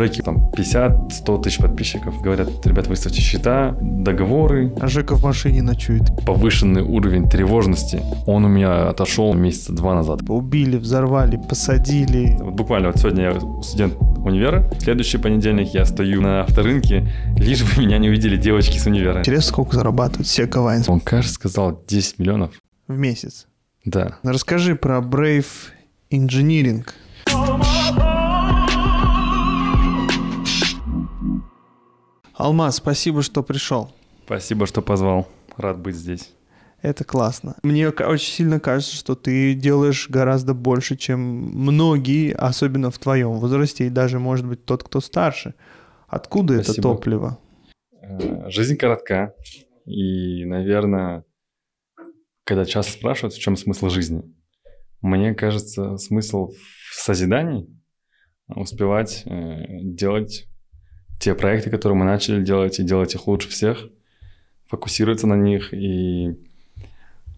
Жеки там 50-100 тысяч подписчиков. Говорят, ребят, выставьте счета, договоры. А Жека в машине ночует. Повышенный уровень тревожности. Он у меня отошел месяца два назад. Убили, взорвали, посадили. Вот буквально вот сегодня я студент универа. В следующий понедельник я стою на авторынке, лишь бы меня не увидели девочки с универа. Интересно, сколько зарабатывает Сека Вайнс? Он, кажется, сказал 10 миллионов. В месяц? Да. Расскажи про Brave Engineering. Алмаз, спасибо, что пришел. Спасибо, что позвал. Рад быть здесь. Это классно. Мне очень сильно кажется, что ты делаешь гораздо больше, чем многие, особенно в твоем возрасте, и даже, может быть, тот, кто старше. Откуда это топливо? Жизнь коротка. И, наверное, когда часто спрашивают, в чем смысл жизни, мне кажется, смысл в созидании, успевать делать те проекты, которые мы начали делать, и делать их лучше всех, фокусироваться на них и,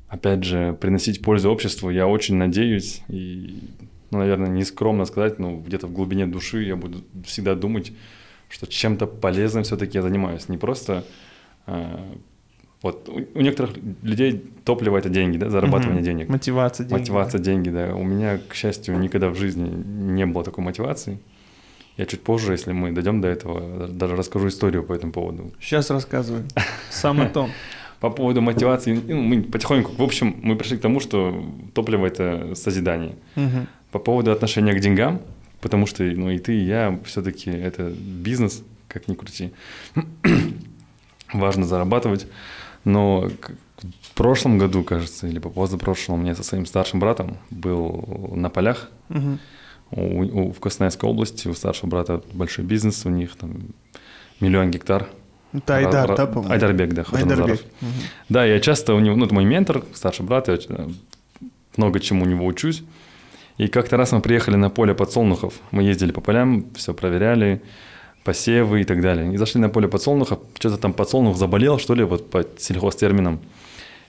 опять же, приносить пользу обществу. Я очень надеюсь, и, ну, наверное, не скромно сказать, но где-то в глубине души я буду всегда думать, что чем-то полезным все-таки я занимаюсь. Не просто... Вот у некоторых людей топливо – это деньги, да, зарабатывание денег. Мотивация деньги. Мотивация деньги, да. У меня, к счастью, никогда в жизни не было такой мотивации. Я чуть позже, если мы дойдем до этого, даже расскажу историю по этому поводу. Сейчас рассказываю. Самое то. По поводу мотивации, мы потихоньку, в общем, мы пришли к тому, что топливо – это созидание. По поводу отношения к деньгам, потому что, ну, и ты, и я, все-таки это бизнес, как ни крути. Важно зарабатывать. Но в прошлом году, кажется, или позапрошлом, у меня со своим старшим братом был на полях в Костанайской области. У старшего брата большой бизнес, у них там 1 миллион гектар. Это Айдар, да, по-моему? Айдарбек, да, Хатонзаров. Да, я часто у него, ну, это мой ментор, старший брат, я много чему у него учусь. И как-то раз мы приехали на поле подсолнухов, мы ездили по полям, все проверяли, посевы и так далее. И зашли на поле подсолнуха, что-то там подсолнух заболел, что ли, вот по сельхозтерминам.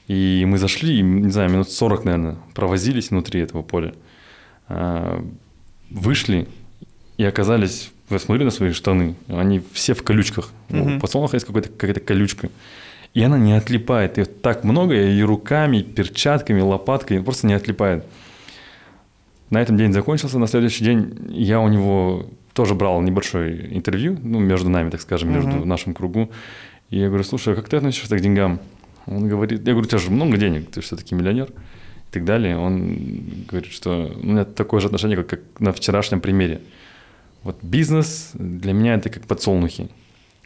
И мы зашли, не знаю, минут 40, наверное, провозились внутри этого поля. Вышли и оказались, я смотрю на свои штаны, они все в колючках. У подсолнуха есть какая-то колючка. И она не отлипает. Ее так много, и руками, и перчатками, и лопаткой, просто не отлипает. На этом день закончился, на следующий день я у него... тоже брал небольшое интервью, ну, между нами, так скажем, между нашим кругом. И я говорю, слушай, а как ты относишься к деньгам? Он говорит, я говорю, у тебя же много денег, ты же все-таки миллионер и так далее. Он говорит, что у меня такое же отношение, как на вчерашнем примере. Вот бизнес для меня это как подсолнухи.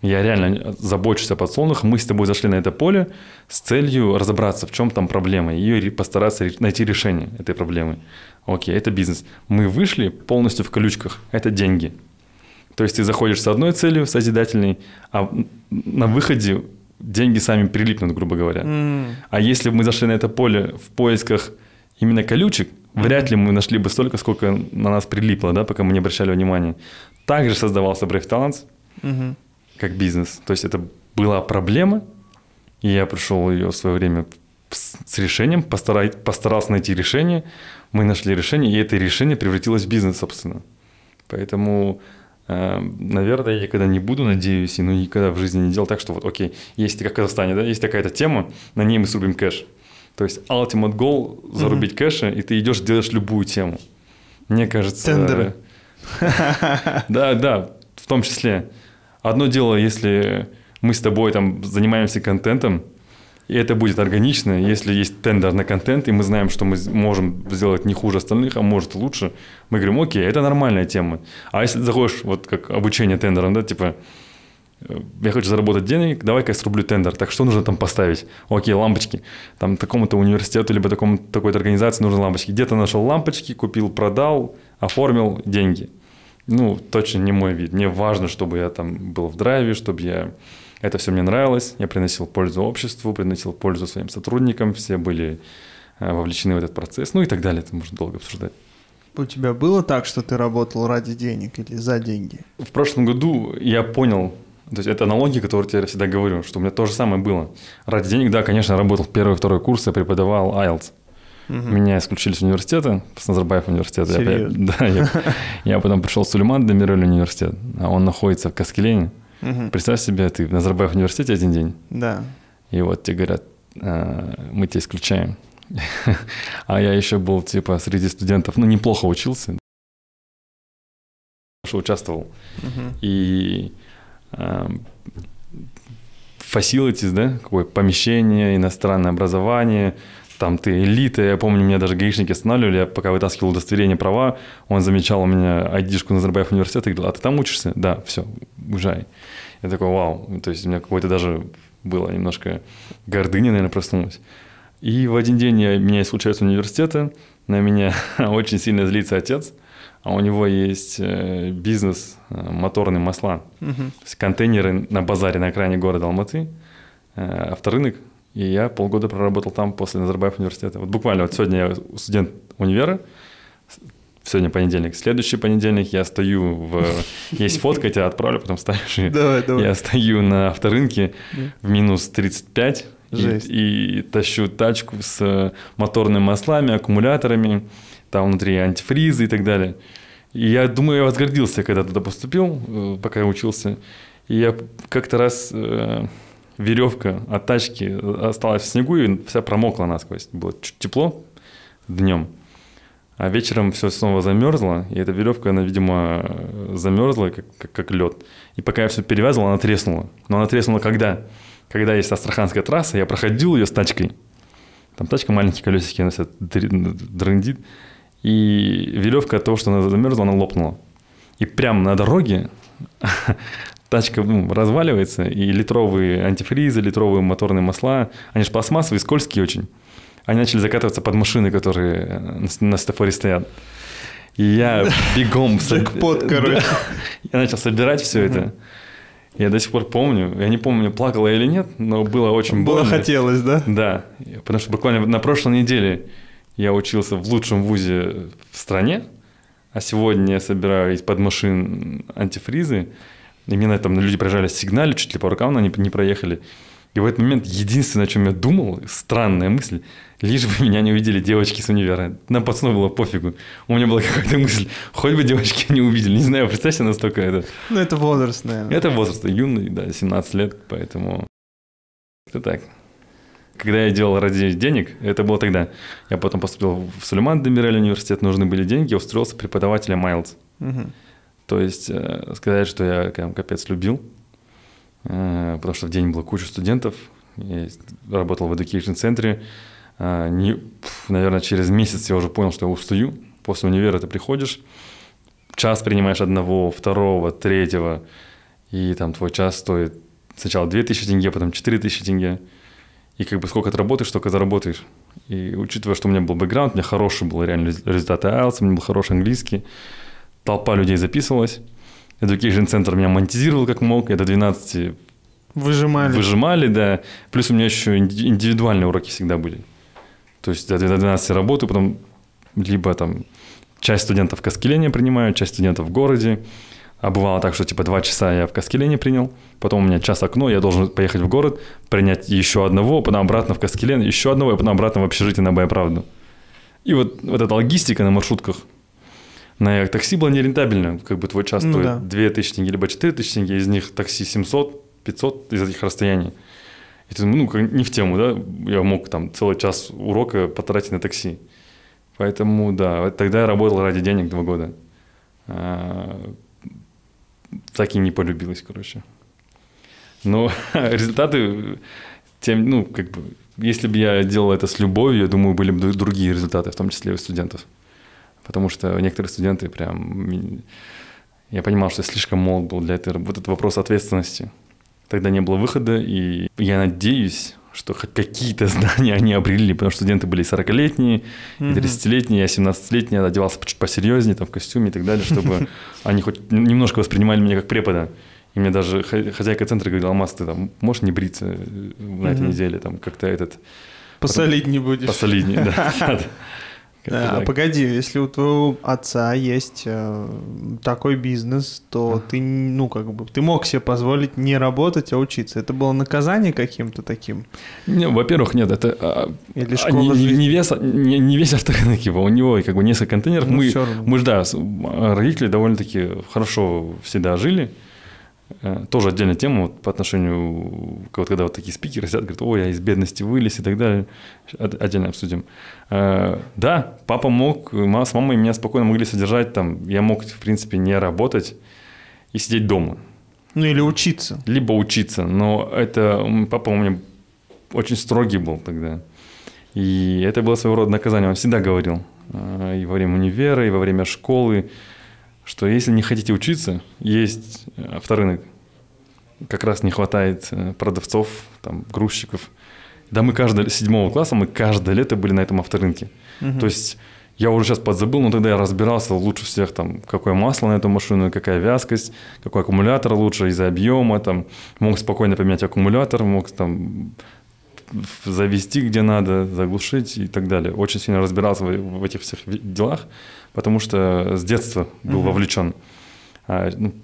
Я реально забочусь о подсолнухах. Мы с тобой зашли на это поле с целью разобраться, в чем там проблема, и постараться найти решение этой проблемы. Окей, это бизнес. Мы вышли полностью в колючках. Это деньги. То есть ты заходишь с одной целью, созидательной, а на выходе деньги сами прилипнут, грубо говоря. А если бы мы зашли на это поле в поисках именно колючек, вряд ли мы нашли бы столько, сколько на нас прилипло, да, пока мы не обращали внимания. Также создавался Brave Talents как бизнес. То есть это была проблема, и я пришел ее в свое время с решением, постарался найти решение. Мы нашли решение, и это решение превратилось в бизнес, собственно. Поэтому, наверное, я никогда не буду, надеюсь, и ну, никогда в жизни не делал так, что вот, окей, есть, как в Казахстане, да, есть такая-то тема, на ней мы срубим кэш. То есть ultimate goal – зарубить кэша, и ты идешь, делаешь любую тему. Мне кажется… Тендеры. Да, да, в том числе. Одно дело, если мы с тобой там занимаемся контентом, и это будет органично, если есть тендер на контент, и мы знаем, что мы можем сделать не хуже остальных, а может лучше. Мы говорим, окей, это нормальная тема. А если ты заходишь, вот как обучение тендером, да, типа, я хочу заработать денег, давай-ка я срублю тендер. Так что нужно там поставить? Окей, лампочки. Там такому-то университету, либо такой-то организации нужны лампочки. Где-то нашел лампочки, купил, продал, оформил деньги. Ну, точно не мой вид. Мне важно, чтобы я там был в драйве, чтобы я... Это все мне нравилось. Я приносил пользу обществу, приносил пользу своим сотрудникам. Все были вовлечены в этот процесс. Ну и так далее. Это можно долго обсуждать. У тебя было так, что ты работал ради денег или за деньги? В прошлом году я понял... То есть это аналогия, которую я всегда говорю, что у меня то же самое было. Ради денег, да, конечно, работал 1-2 курсы, преподавал IELTS. Меня исключили с университета, с Назарбаев университета. Я потом пришел в Сулейман Демирели университет, а он находится в Каскелине. Представь себе, ты в Назарбаев университете один день. Да. И вот тебе говорят, мы тебя исключаем. А я еще был типа среди студентов, ну, неплохо учился. Участвовал. И facilities, да, какое помещение, иностранное образование, там ты элита, я помню, меня даже гаишники останавливали, я пока вытаскивал удостоверение права, он замечал у меня айдишку Назарбаев университета и говорил, а ты там учишься? Да, все, уезжай. Я такой, вау, то есть у меня какое-то даже было немножко гордыня, наверное, проснулась. И в один день меня исключают с университета, на меня очень сильно злится отец, а у него есть бизнес моторные масла, то есть контейнеры на базаре на окраине города Алматы, авторынок, и я полгода проработал там после Назарбаев университета. Вот буквально вот сегодня я студент универа, сегодня понедельник, следующий понедельник я стою в... Есть фотка, я тебя отправлю, потом ставишь. Я стою на авторынке в минус 35 и тащу тачку с моторными маслами, аккумуляторами, там внутри антифризы и так далее. И я думаю, я возгордился, когда туда поступил, пока я учился. И я как-то раз веревка от тачки осталась в снегу, и вся промокла насквозь. Было чуть тепло днем, а вечером все снова замерзло, и эта веревка, она, видимо, замерзла, как лед. И пока я все перевязывал, она треснула. Но она треснула когда? Когда есть Астраханская трасса, я проходил ее с тачкой. Там тачка маленькие колесики, она вся дрындит. И веревка от того, что она замерзла, она лопнула. И прямо на дороге тачка разваливается, и литровые антифризы, литровые моторные масла, они же пластмассовые, скользкие очень. Они начали закатываться под машины, которые на светофоре стоят. И я бегом... Джекпот, короче. Я начал собирать все это. Я до сих пор помню, я не помню, плакала я или нет, но было очень больно. Было хотелось, да? Да, потому что буквально на прошлой неделе я учился в лучшем вузе в стране, а сегодня я собираю из-под машин антифризы, и мне там люди проезжали, сигнали, чуть ли по рукам, но они не проехали. И в этот момент единственное, о чем я думал, странная мысль, лишь бы меня не увидели девочки с универа. Нам пацану было пофигу. У меня была какая-то мысль, хоть бы девочки не увидели. Не знаю, представь себе, настолько это... Ну, это возраст, наверное. Это возраст, юный, да, 17 лет, поэтому... Это так. Когда я делал ради денег, это было тогда. Я потом поступил в Сулейман Демирели университет, нужны были деньги, я устроился преподавателем IELTS. То есть сказать, что я капец любил, потому что в день было куча студентов, я работал в education-центре, наверное, через месяц я уже понял, что я устаю, после универа ты приходишь, час принимаешь одного, второго, третьего, и там твой час стоит сначала 2000 тенге, потом 4000 тенге, и как бы сколько ты работаешь, столько заработаешь. И учитывая, что у меня был бэкграунд, у меня хороший был реально результат IELTS, у меня был хороший английский, толпа людей записывалась, Education Center меня монетизировал как мог, я до 12 выжимали, да. Плюс у меня еще индивидуальные уроки всегда были. То есть до 12 работаю, потом либо там часть студентов в Каскелене принимаю, часть студентов в городе. А бывало так, что типа 2 часа я в Каскелене принял, потом у меня час окно, я должен поехать в город, принять еще одного, потом обратно в Каскелен, еще одного, и потом обратно в общежитие на Бояправду. И вот эта логистика на маршрутках. На такси было нерентабельно, как бы твой час стоит 2000 тенге, либо 4000 тенге, из них такси 700-500 из этих расстояний. И ты, ну, не в тему, да, я мог там целый час урока потратить на такси. Поэтому, да, тогда я работал ради денег 2 года. Так и не полюбилось, короче. Но результаты, тем, ну, как бы, если бы я делал это с любовью, я думаю, были бы другие результаты, в том числе и у студентов. Потому что некоторые студенты прям... Я понимал, что я слишком молод был для этого. Вот этот вопрос ответственности. Тогда не было выхода, и я надеюсь, что хоть какие-то знания они обрели, потому что студенты были и 40-летние, и 30-летние, я 17-летний, одевался чуть посерьезнее, там, в костюме и так далее, чтобы они хоть немножко воспринимали меня как препода. И мне даже хозяйка центра говорила, Алмаз, ты там можешь не бриться на этой неделе, там как-то этот... Посолиднее будешь. Посолиднее, да. Да, погоди, если у твоего отца есть такой бизнес, то ты, ну, как бы, ты мог себе позволить не работать, а учиться. Это было наказание каким-то таким? Не, во-первых, нет, это не весь Астаханак его, у него как бы несколько контейнеров. Ну, мы да, родители довольно-таки хорошо всегда жили. Тоже отдельная тема вот, по отношению, когда вот такие спикеры сидят, говорят, ой, я из бедности вылез и так далее. Отдельно обсудим. Да, папа мог, с мамой меня спокойно могли содержать, там, я мог, в принципе, не работать и сидеть дома. Ну, или учиться. Либо учиться, но это папа у меня очень строгий был тогда. И это было своего рода наказание, он всегда говорил. И во время универа, и во время школы. Что если не хотите учиться, есть авторынок. Как раз не хватает продавцов, там, грузчиков. Да, мы каждый, с 7 класса мы каждое лето были на этом авторынке. Угу. То есть я уже сейчас подзабыл, но тогда я разбирался лучше всех, там, какое масло на эту машину, какая вязкость, какой аккумулятор лучше из-за объема. Там, мог спокойно поменять аккумулятор, мог там, завести где надо, заглушить и так далее. Очень сильно разбирался в этих всех делах. Потому что с детства был вовлечен.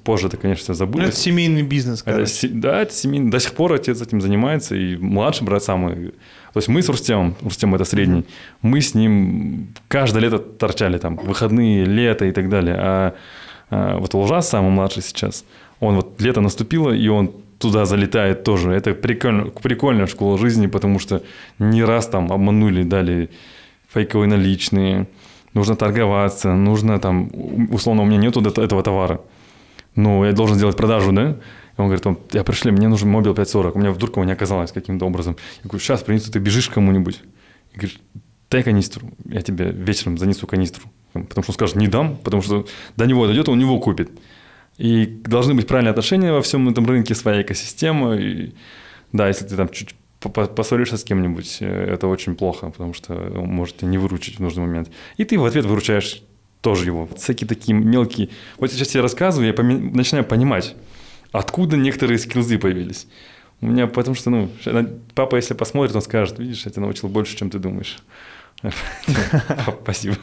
Позже это, конечно, забылось. Это семейный бизнес, короче. Да, это семейный. До сих пор отец этим занимается, и младший брат самый. То есть мы с Рустемом, Рустем это средний, мы с ним каждое лето торчали там, выходные, лето и так далее. А вот Лжа, самый младший сейчас, он вот лето наступило, и он туда залетает тоже. Это прикольная школа жизни, потому что не раз там обманули, дали фейковые наличные. Нужно торговаться, нужно там, условно, у меня нету этого товара, но я должен сделать продажу, да? И он говорит, я пришли, мне нужен мобил 540, у меня вдруг его не оказалось каким-то образом. Я говорю, сейчас принесу, ты бежишь к кому-нибудь. И говорит, дай канистру, я тебе вечером занесу канистру. Потому что он скажет, не дам, потому что до него дойдет, он у него купит. И должны быть правильные отношения во всем этом рынке, своя экосистема. И, да, если ты там чуть-чуть поссоришься с кем-нибудь, это очень плохо, потому что он может тебя не выручить в нужный момент. И ты в ответ выручаешь тоже его. Всякие такие мелкие... Вот сейчас я тебе рассказываю, я начинаю понимать, откуда некоторые скиллзы появились. У меня потому что, ну, папа, если посмотрит, он скажет, видишь, я тебя научил больше, чем ты думаешь. Спасибо.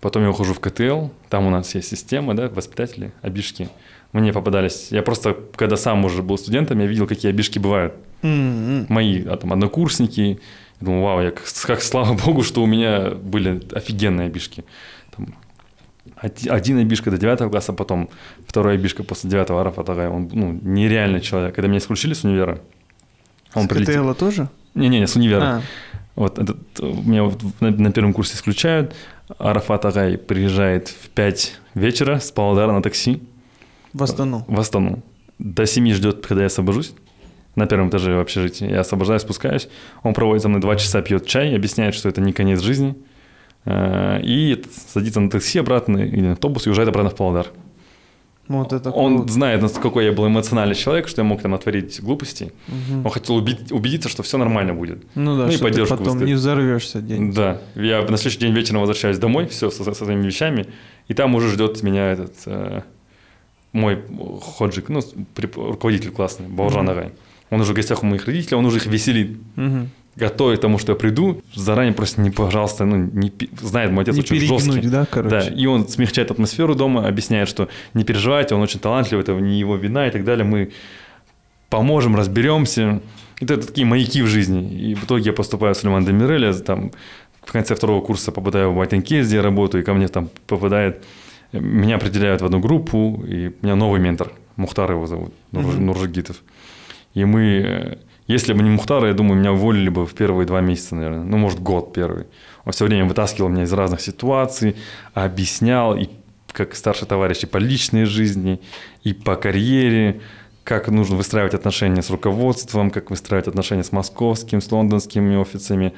Потом я ухожу в КТЛ, там у нас есть система, да, воспитатели, обишки. Мне попадались... Я просто, когда сам уже был студентом, я видел, какие обишки бывают. Мои там, однокурсники. Я думал, вау, я как слава богу, что у меня были офигенные обишки. Там, один обишка до 9 класса, потом вторая обишка после 9 Арафат Агай. Он нереальный человек. Когда меня исключили с универа, он прилетел. С КТЛ тоже? Не, с универа. Вот меня вот на первом курсе исключают. Арафат Агай приезжает в 5 вечера с Палодара на такси. В Астану? В Астану. До 7 ждет, когда я освобожусь. На первом этаже в общежитии. Я освобождаюсь, спускаюсь. Он проводит со мной 2 часа, пьет чай, объясняет, что это не конец жизни. И садится на такси обратно или на автобус и уезжает обратно в Павлодар. Вот это он круто. Знает, насколько я был эмоциональный человек, что я мог там отворить глупости. Он хотел убедиться, что все нормально будет. Ну да, что ты потом не взорвешься день. Да. Я на следующий день вечером возвращаюсь домой, все со своими вещами. И там уже ждет меня мой ходжик, руководитель классный, Балжан Агай. Он уже в гостях у моих родителей, он уже их веселит. Готовит к тому, что я приду, заранее просто не, пожалуйста, знает мой отец не очень жесткий. Да, короче. Да, и он смягчает атмосферу дома, объясняет, что не переживайте, он очень талантлив, это не его вина и так далее, мы поможем, разберемся. Это такие маяки в жизни. И в итоге я поступаю в Сулейман Демирели, там в конце 2 курса попадаю в ByteDance, где я работаю, и ко мне там попадает, меня определяют в одну группу, и у меня новый ментор, Мухтар его зовут, Нуржигитов. И мы, если бы не Мухтара, я думаю, меня уволили бы в первые 2 месяца, наверное. Может, год первый. Он все время вытаскивал меня из разных ситуаций, объяснял, и как старший товарищ, и по личной жизни, и по карьере, как нужно выстраивать отношения с руководством, как выстраивать отношения с московским, с лондонскими офисами,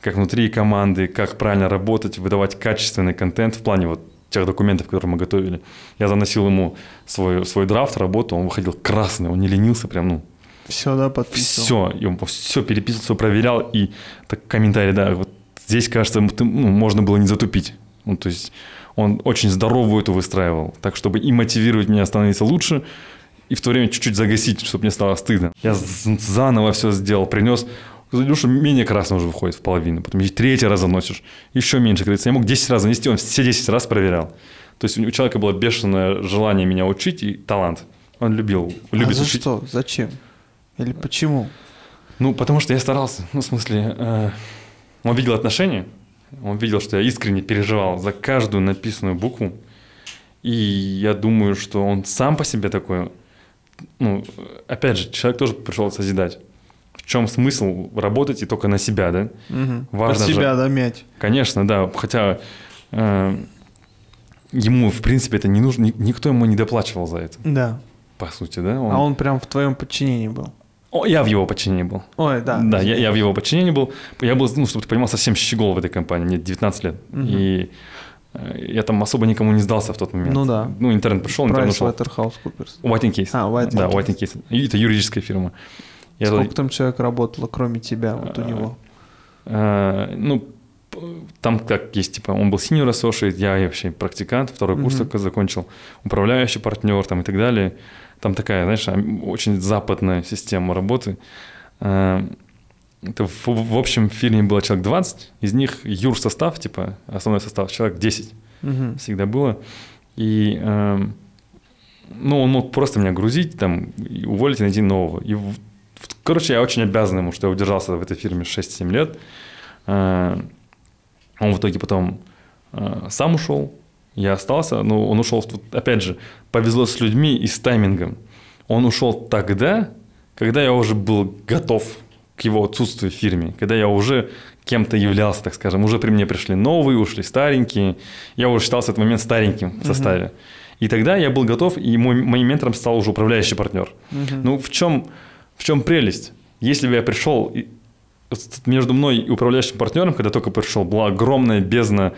как внутри команды, как правильно работать, выдавать качественный контент в плане вот тех документов, которые мы готовили. Я заносил ему свой драфт, работу, он выходил красный, он не ленился прям, Все, да, подписывал. Все, и он все переписывал, все проверял, и так комментарий, да, вот здесь, кажется, можно было не затупить. То есть он очень здоровую эту выстраивал, так, чтобы и мотивировать меня становиться лучше, и в то время чуть-чуть загасить, чтобы мне стало стыдно. Я заново все сделал, принес Душа менее красная уже выходит в половину, потом третий раз заносишь, еще меньше. Говорится, я мог 10 раз занести, он все 10 раз проверял. То есть у человека было бешеное желание меня учить и талант. Он любит за учить. Что? Зачем? Или почему? Ну, потому что я старался. Ну, в смысле, он видел отношения, он видел, что я искренне переживал за каждую написанную букву. И я думаю, что он сам по себе такой. Ну, опять же, человек тоже пришел созидать. В чем смысл работать и только на себя, да? Угу. Важно под себя, да, мять. Конечно, да. Хотя ему, в принципе, это не нужно. Никто ему не доплачивал за это. Да. По сути, да? А он прям в твоем подчинении был? О, я в его подчинении был. Ой, да. Да, я в его подчинении был. Я был, ну, чтобы ты понимал, совсем щегол в этой компании. Мне 19 лет. Угу. И я там особо никому не сдался в тот момент. Ну да. Ну, интернет пришел, интернет ушел. PricewaterhouseCoopers. White & Case. А, White & Case. Да, White & Case. И это юридическая фирма. Сколько там человек работало, кроме тебя, вот у него? Ну, там как есть, типа, он был senior associate, я вообще практикант, второй курс только закончил, управляющий партнер там и так далее. Там такая, знаешь, очень западная система работы. Это в общем фирме было человек 20, из них юрсостав, типа, основной состав, человек 10 всегда было. И... ну, он мог просто меня грузить, там, и уволить и найти нового. И, короче, я очень обязан ему, что я удержался в этой фирме 6-7 лет. Он в итоге потом сам ушел, я остался. Но он ушел, опять же, повезло с людьми и с таймингом. Он ушел тогда, когда я уже был готов к его отсутствию в фирме, когда я уже кем-то являлся, так скажем. Уже при мне пришли новые, ушли старенькие. Я уже считался в этот момент стареньким в составе. И тогда я был готов, и моим ментором стал уже управляющий партнер. Ну, в чем прелесть? Если бы я пришел, между мной и управляющим партнером, когда только пришел, была огромная бездна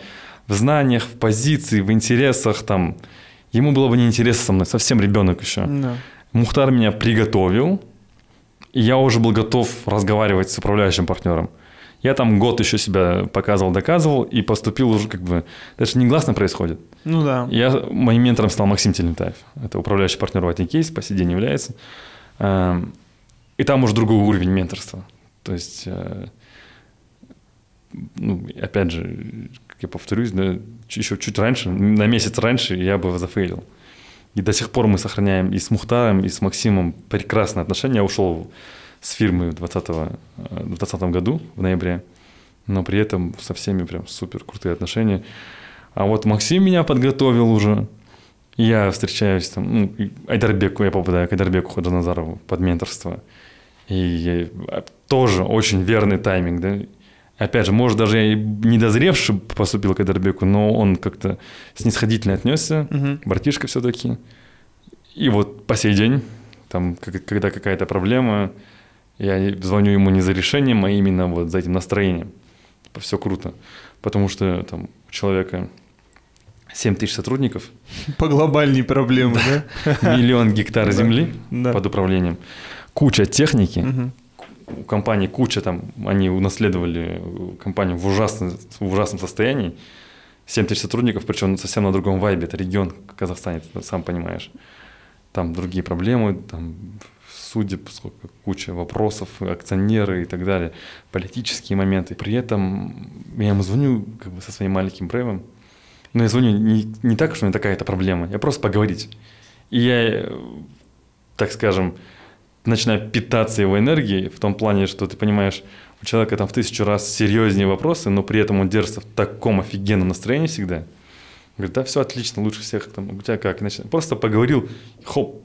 в знаниях, в позиции, в интересах. Там. Ему было бы неинтересно со мной, совсем ребенок еще. Мухтар меня приготовил, и я уже был готов разговаривать с управляющим партнером. Я там год еще себя показывал, доказывал и поступил уже как бы... Это же негласно происходит. Ну да. Моим ментором стал Максим Телентаев. Это управляющий партнер White & Case, по сей день является. И там уже другой уровень менторства. То есть, ну, опять же, как я повторюсь, да, еще чуть раньше, на месяц раньше я бы зафейлил. И до сих пор мы сохраняем и с Мухтаром, и с Максимом прекрасные отношения. Я ушел... с фирмы в 2020 году, в ноябре, но при этом со всеми прям супер крутые отношения. А вот Максим меня подготовил уже, я встречаюсь там, ну, Айдарбеку, я попадаю к Айдарбеку Хатонзарову под менторство, и тоже очень верный тайминг, да. Опять же, может, даже я и недозревший поступил к Айдарбеку, но он как-то снисходительно отнесся, братишка все-таки, и вот по сей день, там, когда какая-то проблема, я звоню ему не за решением, а именно вот за этим настроением. Все круто. Потому что там у человека 7 тысяч сотрудников. По глобальной проблеме, да? 1 000 000 гектар земли под управлением. Куча техники. У компании куча там, они унаследовали компанию в ужасном состоянии. 7 тысяч сотрудников, причем совсем на другом вайбе. Это регион Казахстана, ты сам понимаешь. Там другие проблемы, там... судеб, сколько, куча вопросов, акционеры и так далее, политические моменты. При этом я ему звоню как бы со своим маленьким брейвом, но я звоню не так, что у меня такая-то проблема, я просто поговорить. И я, так скажем, начинаю питаться его энергией в том плане, что ты понимаешь, у человека там в 1000 раз серьезнее вопросы, но при этом он держится в таком офигенном настроении всегда. Говорит, да, все отлично, лучше всех, там, у тебя как? Иначе, просто поговорил, хоп,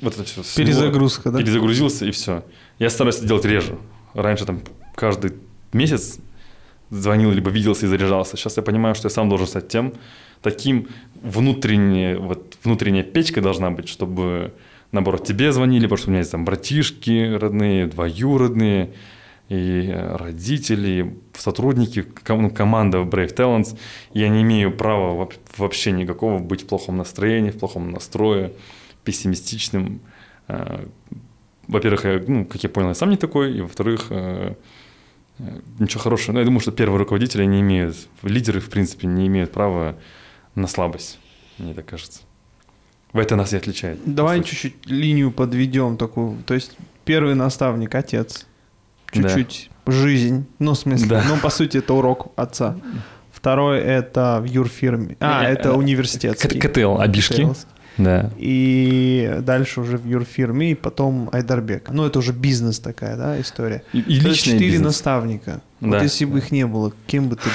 вот это все, перезагрузка, да? Перезагрузился, и все. Я стараюсь это делать реже. Раньше там каждый месяц звонил, либо виделся и заряжался. Сейчас я понимаю, что я сам должен стать тем, таким внутренняя печка должна быть, чтобы, наоборот, тебе звонили, потому что у меня есть там братишки родные, двоюродные, и родители, сотрудники, команда Brave Talents. Я не имею права вообще никакого быть в плохом настроении, в плохом настрое. Пессимистичным. Во-первых, я, ну, как я понял, я сам не такой, и во-вторых, ничего хорошего. Но я думаю, что первые руководители не имеют, лидеры, в принципе, не имеют права на слабость, мне так кажется. В это нас и отличает. Давай чуть-чуть линию подведем такую. То есть первый наставник – отец. чуть-чуть жизнь, ну, в смысле, ну, по сути, это урок отца. Второй — это в юрфирме, это университетский. КТЛ, Абишки. Да. И дальше уже в юрфирме, и потом Айдарбек. Ну, это уже бизнес такая, да, история. И то есть 4 бизнес. Наставника. Да. Вот если бы их не было, кем бы ты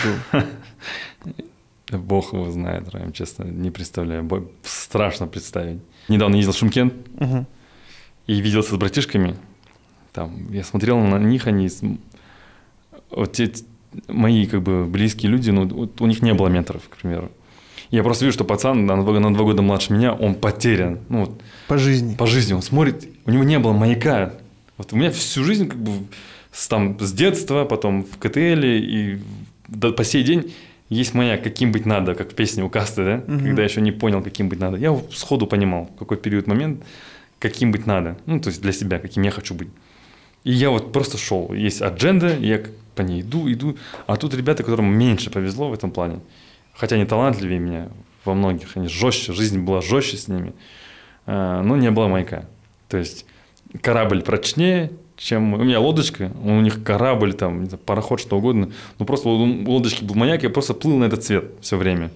был? Бог его знает, Райм, честно, не представляю. Страшно представить. Недавно ездил в Шымкент и виделся с братишками. Там, я смотрел на них, они... Вот те мои, как бы, близкие люди, ну, вот у них не было менторов, к примеру. Я просто вижу, что пацан на 2 года младше меня, он потерян. Ну, вот, по жизни. По жизни. Он смотрит, у него не было маяка. Вот у меня всю жизнь, как бы, там, с детства, потом в КТЛ, и по сей день есть маяк, каким быть надо, как в песне у Касты, да? Когда я еще не понял, каким быть надо. Я сходу понимал, в какой период, момент, каким быть надо. Ну, то есть для себя, каким я хочу быть. И я вот просто шел. Есть адженда, я по ней иду. А тут ребята, которым меньше повезло в этом плане. Хотя они талантливее меня во многих, они жестче, жизнь была жестче с ними, но не было маяка. То есть корабль прочнее, чем... У меня лодочка, у них корабль, там, пароход, что угодно. Но просто у лодочки был маяк, я просто плыл на этот цвет все время.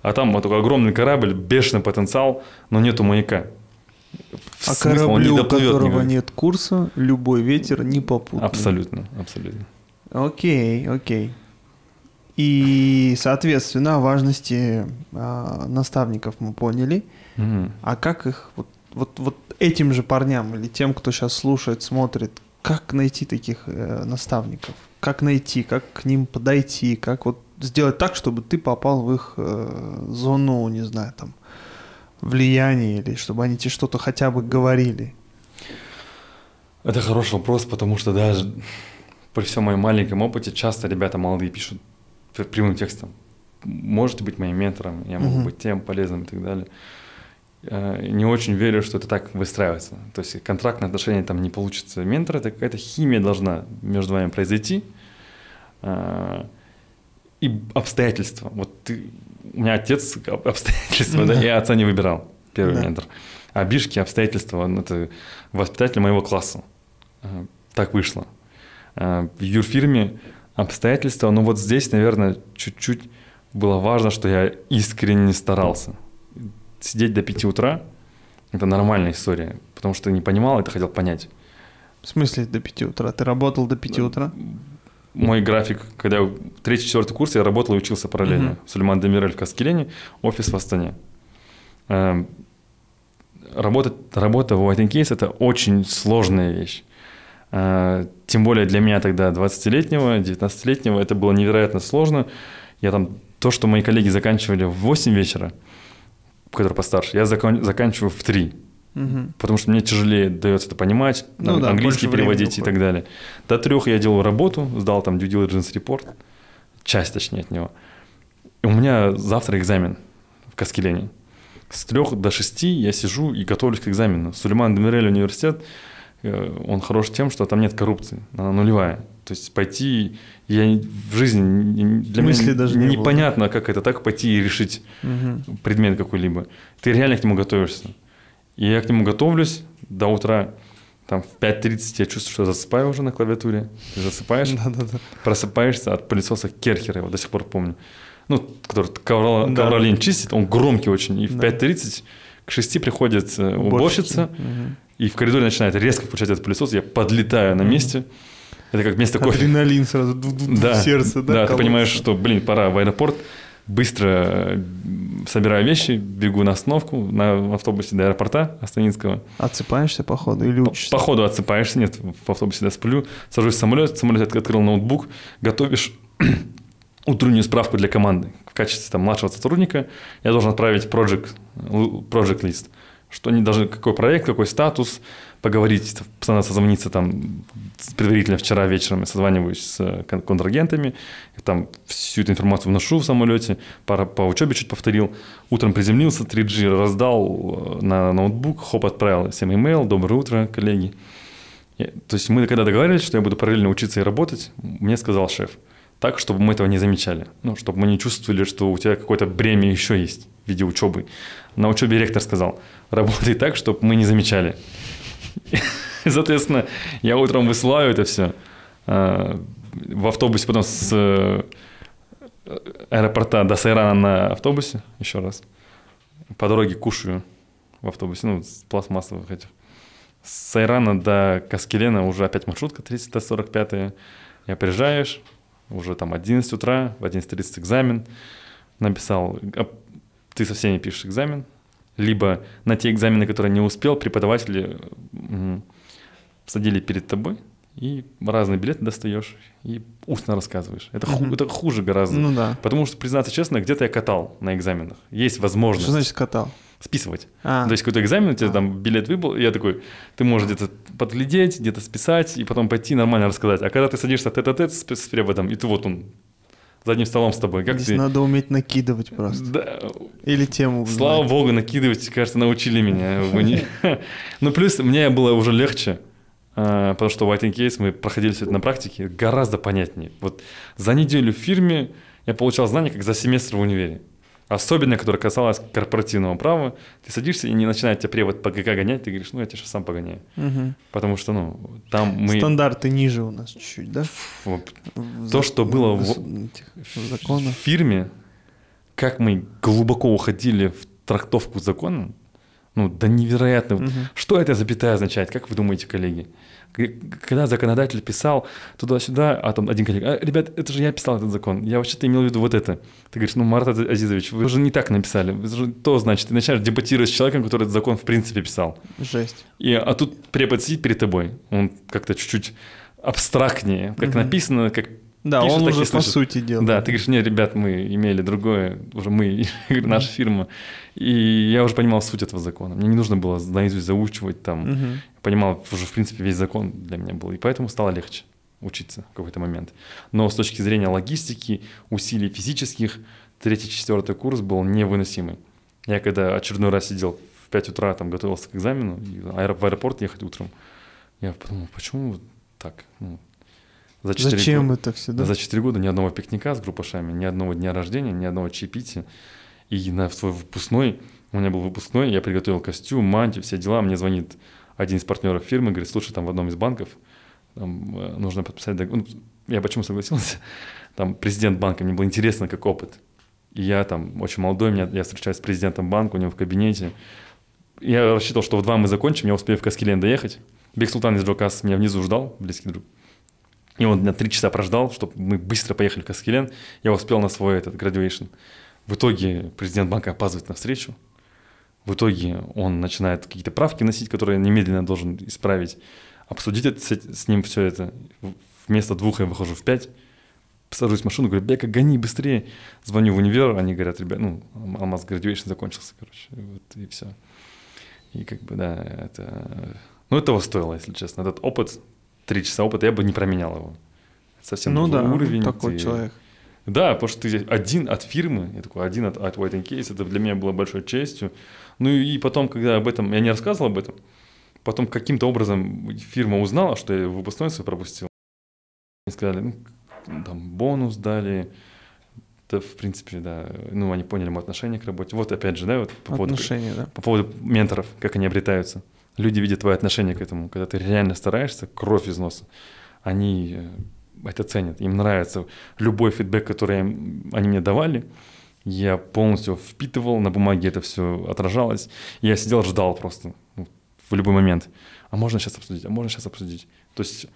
А там вот такой огромный корабль, бешеный потенциал, но нету маяка. А кораблю, у которого нет курса, любой ветер не попутный. Абсолютно, абсолютно. Окей. И, соответственно, о важности наставников мы поняли. А как их, вот этим же парням или тем, кто сейчас слушает, смотрит, как найти таких наставников? Как найти, как к ним подойти, как вот сделать так, чтобы ты попал в их зону, не знаю, там, влияния, или чтобы они тебе что-то хотя бы говорили? Это хороший вопрос, потому что даже при всем моем маленьком опыте часто ребята молодые пишут прямым текстом: можете быть моим ментором, я могу быть тем полезным и так далее. Не очень верю, что это так выстраивается. То есть контрактные отношения там не получится. Ментор — это какая-то химия должна между вами произойти. И обстоятельства. Вот ты... У меня отец обстоятельства, да? Я отца не выбирал, первый ментор. А Бишки обстоятельства, это воспитатель моего класса. Так вышло. В юрфирме обстоятельства, но вот здесь, наверное, чуть-чуть было важно, что я искренне старался. Сидеть до 5 утра – это нормальная история, потому что не понимал, это хотел понять. В смысле до 5 утра? Ты работал до 5 утра? Мой график, когда 3-4 курс, я работал и учился параллельно. Сулейман Демирели в Каскелине, офис в Астане. Работа в White&Case – это очень сложная вещь. Тем более для меня тогда, 20-летнего, 19-летнего, это было невероятно сложно. Я там, то, что мои коллеги заканчивали в 8 вечера, который постарше, я заканчиваю в 3. Потому что мне тяжелее дается это понимать, английский переводить и так далее. До 3 я делал работу, сдал там due diligence report, часть, точнее, от него. И у меня завтра экзамен в Каскелене. С 3 до 6 я сижу и готовлюсь к экзамену. Сулейман Демирели университет, он хорош тем, что там нет коррупции, она нулевая. То есть пойти, я в жизни, для меня даже непонятно, как это так, пойти и решить предмет какой-либо. Ты реально к нему готовишься. И я к нему готовлюсь до утра, там в 5:30 я чувствую, что засыпаю уже на клавиатуре. Ты засыпаешь, просыпаешься от пылесоса Керхера, его до сих пор помню. Ну, который ковролин чистит, он громкий очень. И в 5:30 к 6 приходит уборщица, и в коридоре начинает резко включать этот пылесос, я подлетаю на месте. Это как вместо кофе. Адреналин сразу в сердце. Да, ты понимаешь, что, пора в аэропорт. Быстро собираю вещи, бегу на остановку на автобусе до аэропорта астанинского. Отсыпаешься по ходу или учишься? По ходу отсыпаешься, нет, в автобусе я сплю. Сажусь в самолет открыл ноутбук, готовишь утреннюю справку для команды. В качестве там младшего сотрудника я должен отправить project list. Что они должны, какой проект, какой статус, поговорить, постоянно созвониться там предварительно. Вчера вечером я созваниваюсь с контрагентами, там всю эту информацию вношу в самолете, по учебе чуть повторил, утром приземлился, 3G раздал на ноутбук, отправил всем имейл: доброе утро, коллеги. То есть мы когда договорились, что я буду параллельно учиться и работать, мне сказал шеф, так, чтобы мы этого не замечали, чтобы мы не чувствовали, что у тебя какое-то бремя еще есть в виде учебы. На учебе ректор сказал: работай так, чтобы мы не замечали. Соответственно, я утром высылаю это все, в автобусе, потом с аэропорта до Сайрана на автобусе, еще раз, по дороге кушаю в автобусе, ну, с пластмассовых этих. С Сайрана до Каскелена уже опять маршрутка 30-45, я приезжаешь, уже там 11 утра, в 11:30 экзамен, написал, ты совсем не пишешь экзамен, либо на те экзамены, которые не успел, преподаватели садили перед тобой, и разные билеты достаешь, и устно рассказываешь. Это, это хуже гораздо. Ну, да. Потому что, признаться честно, где-то я катал на экзаменах. Есть возможность. Что значит катал? Списывать. То есть какой-то экзамен, у тебя там билет выбыл, и я такой, ты можешь где-то подглядеть, где-то списать, и потом пойти нормально рассказать. А когда ты садишься тет-а-тет с преподом, и ты вот он за одним столом с тобой. Как здесь ты... надо уметь накидывать просто. Да. Или тему. Слава богу, накидывать, кажется, научили меня. Ну, плюс мне было уже легче, потому что whiting case мы проходили все это на практике, гораздо понятнее. Вот за неделю в фирме я получал знания, как за семестр в универе. Особенно, которое касалось корпоративного права. Ты садишься и не начинает тебя препод по ГК гонять, ты говоришь, ну я тебя сейчас сам погоняю. Угу. Потому что, ну, там мы... Стандарты ниже у нас чуть-чуть, да? То, что было в фирме, как мы глубоко уходили в трактовку закона, ну, да невероятно. Угу. Что это запятая означает? Как вы думаете, коллеги? Когда законодатель писал туда-сюда, а там один коллега, ребят, это же я писал этот закон, я вообще-то имел в виду вот это. Ты говоришь, ну, Марат Азизович, вы же не так написали. То, значит, ты начинаешь дебатировать с человеком, который этот закон в принципе писал. Жесть. А тут препод сидит перед тобой, он как-то чуть-чуть абстрактнее, как написано, как... Да, пишет, он уже по сути делает. Да, ты говоришь, нет, ребят, мы имели другое, уже мы, наша фирма. И я уже понимал суть этого закона. Мне не нужно было наизусть заучивать там. Понимал уже, в принципе, весь закон для меня был. И поэтому стало легче учиться в какой-то момент. Но с точки зрения логистики, усилий физических, 3-4 курс был невыносимый. Я когда очередной раз сидел в 5 утра, там готовился к экзамену, в аэропорт ехать утром, я подумал, почему так? Ну, зачем это все, да? За 4 года ни одного пикника с группашами, ни одного дня рождения, ни одного чаепития. И на свой выпускной, у меня был выпускной, я приготовил костюм, мантию, все дела. Мне звонит один из партнеров фирмы, говорит, слушай, там в одном из банков там нужно подписать договор. Я почему согласился? Там президент банка, мне было интересно, как опыт. И я там очень молодой, я встречаюсь с президентом банка, у него в кабинете. Я рассчитывал, что в 2 мы закончим, я успею в Каскелен доехать. Бек Султан из Джокас меня внизу ждал, близкий друг. И он меня 3 часа прождал, чтобы мы быстро поехали в Каскелен. Я успел на свой этот graduation. В итоге президент банка опаздывает на встречу. В итоге он начинает какие-то правки вносить, которые немедленно должен исправить. Обсудить с ним все это. Вместо 2 я выхожу в 5. Сажусь в машину, говорю, Бека, гони быстрее. Звоню в универ, они говорят, ребят, ну, Алмаз graduation закончился, короче. Вот, и все. И как бы, да, это... Ну, этого стоило, если честно. Этот опыт... 3 часа опыта, я бы не променял его. Совсем другой уровень. Такой человек. Да, потому что ты один от фирмы, я такой один от White & Case, это для меня было большой честью. Ну и потом, когда об этом, я не рассказывал об этом, потом каким-то образом фирма узнала, что я выпускной свой пропустил. Они сказали, ну, там бонус дали. Это, в принципе, да, ну они поняли мое отношение к работе. Вот опять же, да, вот по поводу менторов, как они обретаются. Люди видят твое отношение к этому, когда ты реально стараешься, кровь из носа, они это ценят, им нравится. Любой фидбэк, который они мне давали, я полностью впитывал, на бумаге это все отражалось. Я сидел, ждал просто в любой момент. А можно сейчас обсудить? А можно сейчас обсудить? То есть,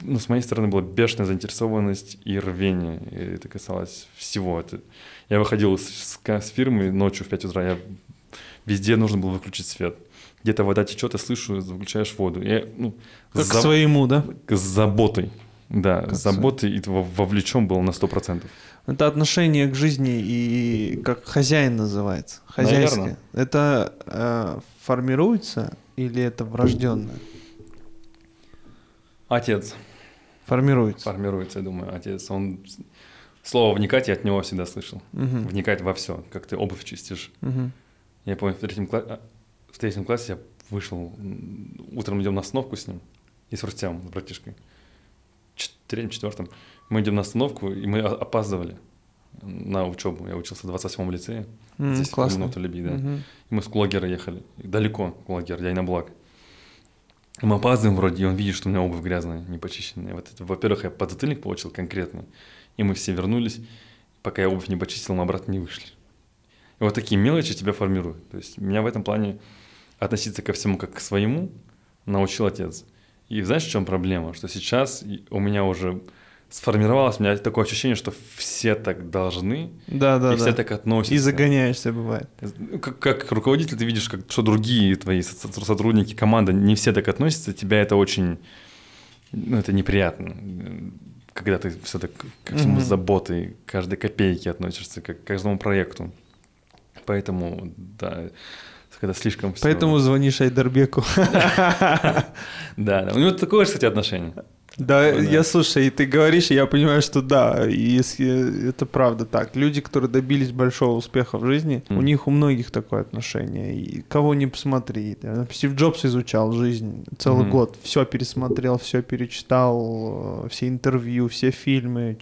ну, с моей стороны была бешеная заинтересованность и рвение. И это касалось всего. Я выходил с фирмы ночью в 5 утра, везде нужно было выключить свет. Где-то вода течет, я слышу, выключаешь воду. Как к своему, да? С заботой. Да, с заботой и вовлечен был на 100%. Это отношение к жизни и как хозяин называется. Хозяйское. Наверное. Это формируется или это врожденное? Отец. Формируется. Формируется, я думаю, отец. Он... Слово «вникать» я от него всегда слышал. Угу. Вникать во все, как ты обувь чистишь. Угу. Я помню, в третьем классе я вышел, утром идем на остановку с ним и с Рустем, с братишкой. В третьем, четвертом. Мы идем на остановку, и мы опаздывали на учебу. Я учился в 27-м лицее. Здесь классно. В Минуту Любви, да. И мы с Кулагера ехали. Далеко Кулагер, Яйнаблак. Мы опаздываем вроде, и он видит, что у меня обувь грязная, не почищенная. Вот это, во-первых, я подзатыльник получил конкретный, и мы все вернулись. Пока я обувь не почистил, мы обратно не вышли. И вот такие мелочи тебя формируют. То есть меня в этом плане относиться ко всему как к своему научил отец. И знаешь, в чем проблема? Что сейчас у меня уже сформировалось, у меня такое ощущение, что все так должны, и все так относятся. И загоняешься, бывает. Как руководитель ты видишь, как, что другие твои сотрудники, команда, не все так относятся, тебя это очень, ну, это неприятно. Когда ты все так ко всему заботой, каждой копейке относишься, как к каждому проекту. Поэтому, да, когда слишком... Поэтому звонишь Айдарбеку. Да, у него такое же, кстати, отношение. Да, я слушаю, и ты говоришь, и я понимаю, что да, если это правда так. Люди, которые добились большого успеха в жизни, у них у многих такое отношение. И кого не посмотри. Стив Джобс изучал жизнь целый год, все пересмотрел, все перечитал, все интервью, все фильмы,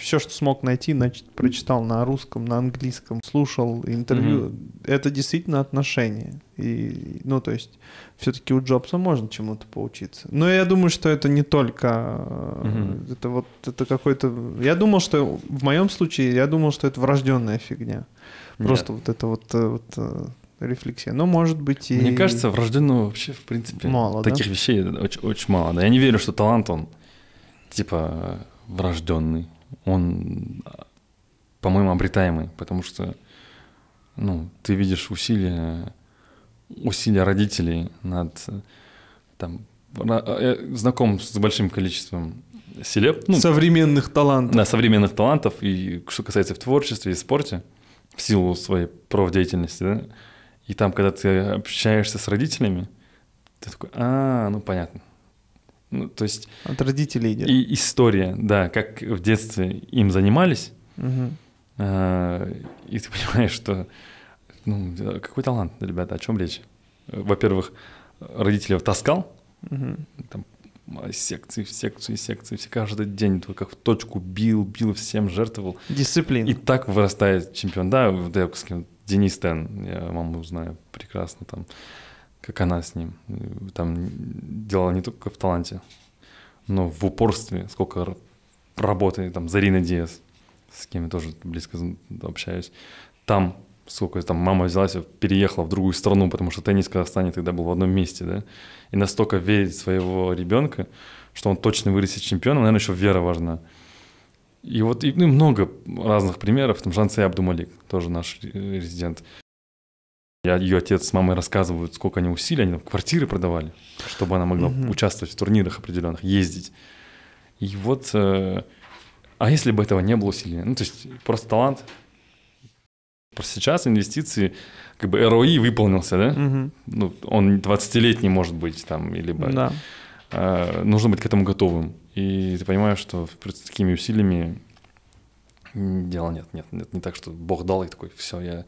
все, что смог найти, значит, прочитал на русском, на английском, слушал интервью. Это действительно отношения. И, ну, то есть, все-таки у Джобса можно чему-то поучиться. Но я думаю, что это не только... Это вот это какой-то... Я думал, что... В моем случае я думал, что это врожденная фигня. Просто вот это вот рефлексия. Но, может быть, и... Мне кажется, врожденного вообще, в принципе, мало, таких вещей очень, очень мало. Да? Я не верю, что талант, он, типа, врожденный. Он, по-моему, обретаемый. Потому что, ну, ты видишь усилия родителей над... Там, я знаком с большим количеством селеб. Ну, современных талантов. Да, современных талантов. И что касается в творчестве и спорте, в силу своей профдеятельности, да, и там, когда ты общаешься с родителями, ты такой, ну понятно. Ну, то есть... От родителей идет. И история, да, как в детстве им занимались. И ты понимаешь, что... Ну, какой талант, ребята, о чем речь? Во-первых, родителей таскал, там, секции, каждый день, только в точку бил, всем жертвовал. Дисциплина. И так вырастает чемпион. Да, в Дэвковске, Денис Тен, я маму знаю прекрасно, там, как она с ним. Там делала не только в таланте, но в упорстве, сколько работы, там, Зарина Диас, с кем я тоже близко общаюсь, там... Сколько там мама взялась, переехала в другую страну, потому что теннис в Казахстане тогда был в одном месте, да, и настолько верить в своего ребенка, что он точно вырастет чемпионом, наверное, еще вера важна. И вот и много разных примеров, там Жансей Абдумалик, тоже наш резидент. Ее отец с мамой рассказывают, сколько они усилий, они там квартиры продавали, чтобы она могла участвовать в турнирах определенных, ездить. И вот, а если бы этого не было усилий, ну то есть просто талант. Сейчас инвестиции, как бы ROI выполнился, да? Ну, он 20-летний может быть, там, либо нужно быть к этому готовым. И ты понимаешь, что с такими усилиями дела нет. Не так, что Бог дал, и такой, все, я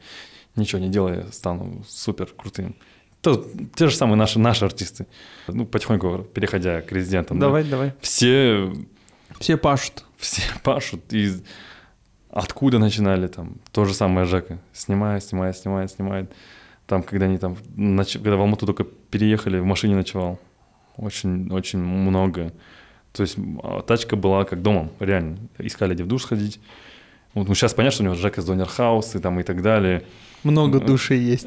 ничего не делаю, стану супер крутым. Те же самые наши артисты. Ну, потихоньку, переходя к резидентам. Давай. Все пашут. И... Откуда начинали там? То же самое Жека. Снимает. Там, когда они там... Когда в Алмату только переехали, в машине ночевал. Очень много. То есть тачка была как домом, реально. Искали, где в душ сходить. Вот, ну, сейчас понятно, что у него Жека из Донерхаус и там и так далее. Много души есть.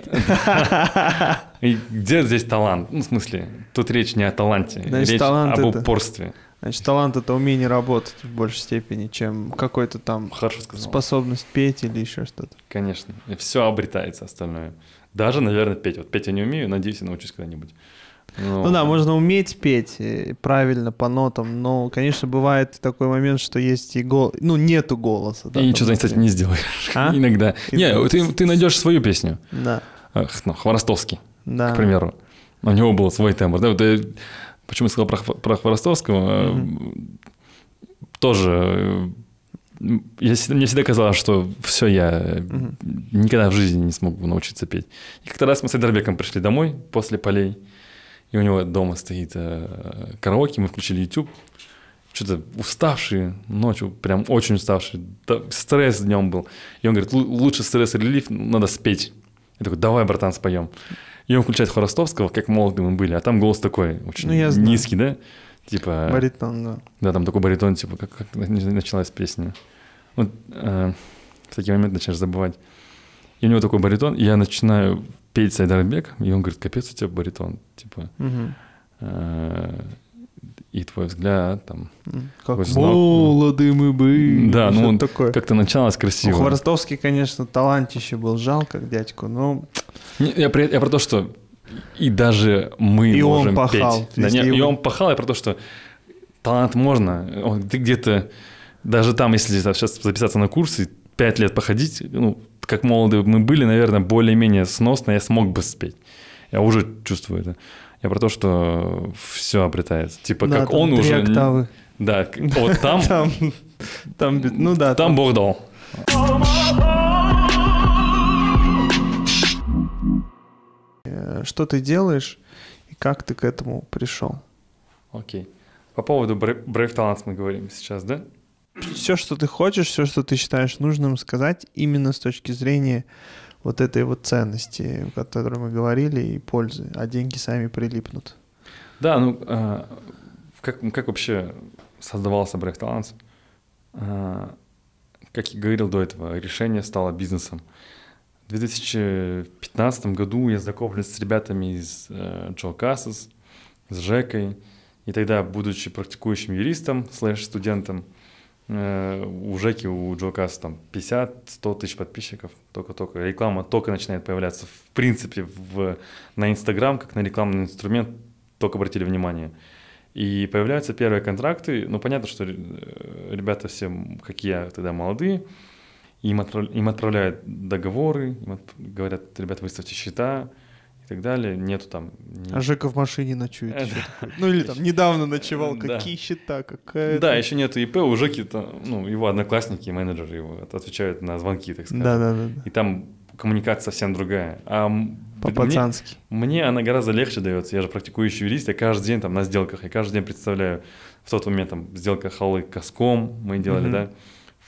И где здесь талант? Ну, в смысле, тут речь не о таланте. Речь об упорстве. Значит, талант — это умение работать в большей степени, чем какой-то там способность петь или еще что-то. Конечно. И все обретается остальное. Даже, наверное, петь. Вот петь я не умею, надеюсь, я научусь когда-нибудь. Но... Ну да, можно уметь петь правильно, по нотам, но, конечно, бывает такой момент, что есть и голос. Ну, нету голоса. Да, и ничего, кстати, не сделаешь. Иногда. Не, ты найдешь свою песню. Да. Хворостовский, к примеру. У него был свой тембр. Да, вот почему я сказал про Хворостовского, тоже мне всегда казалось, что все, я никогда в жизни не смогу научиться петь. И как-то раз мы с Айдарбеком пришли домой после полей, и у него дома стоит караоке, мы включили YouTube, что-то уставшие ночью, прям очень уставшие, стресс днем был. И он говорит, лучше стресс-релиф, надо спеть. Я такой, давай, братан, споем. И он включает Хворостовского, как молоды мы были, а там голос такой очень низкий, да? Типа... Баритон, да. Да, там такой баритон, типа, как началась песня. Вот в такие моменты начинаешь забывать. И у него такой баритон, и я начинаю петь с Айдарбеком, и он говорит, капец, у тебя баритон, типа... И твой взгляд, там... Как молоды мы были. Да, ну он как-то началось красиво. Хворостовский, конечно, талантище был, жалко дядьку, но... Я про то, что и даже мы и можем он пахал, петь. Да, нет, и он пахал, я про то, что талант можно. Он, ты где-то, даже там, если сейчас записаться на курсы, 5 лет походить, ну, как молоды мы были, наверное, более-менее сносно я смог бы спеть. Я уже чувствую это. Я про то, что все обретается. Типа да, как он уже... Октавы. Да, вот там... Ну да. Там Бог дал. Что ты делаешь и как ты к этому пришел? Окей. По поводу Brave Talents мы говорим сейчас, да? Все, что ты хочешь, все, что ты считаешь нужным сказать, именно с точки зрения... вот этой вот ценности, о которой мы говорили, и пользы, а деньги сами прилипнут. Да, ну, как вообще создавался Brave Talents? Как я говорил до этого, решение стало бизнесом. В 2015 году я знакомился с ребятами из Джо Кассас, с Жекой, и тогда, будучи практикующим юристом, /студентом, у Жеки, у Джо Касса там 50-100 тысяч подписчиков, только-только. Реклама только начинает появляться. В принципе, на Инстаграм, как на рекламный инструмент, только обратили внимание. И появляются первые контракты. Ну, понятно, что ребята все, как я, тогда молодые. Им отправляют договоры, говорят, ребята, выставьте счета. И так далее, нету там... А Жека в машине ночует. Ну или там недавно ночевал, какие счета, какая... Да, еще нету ИП, у Жеки, ну, его одноклассники и менеджеры его отвечают на звонки, так сказать. Да-да-да. И там коммуникация совсем другая. По-пацански. Мне она гораздо легче дается, я же практикующий юрист, я каждый день там на сделках, я каждый день представляю, в тот момент там сделка Халы Коском мы делали, да,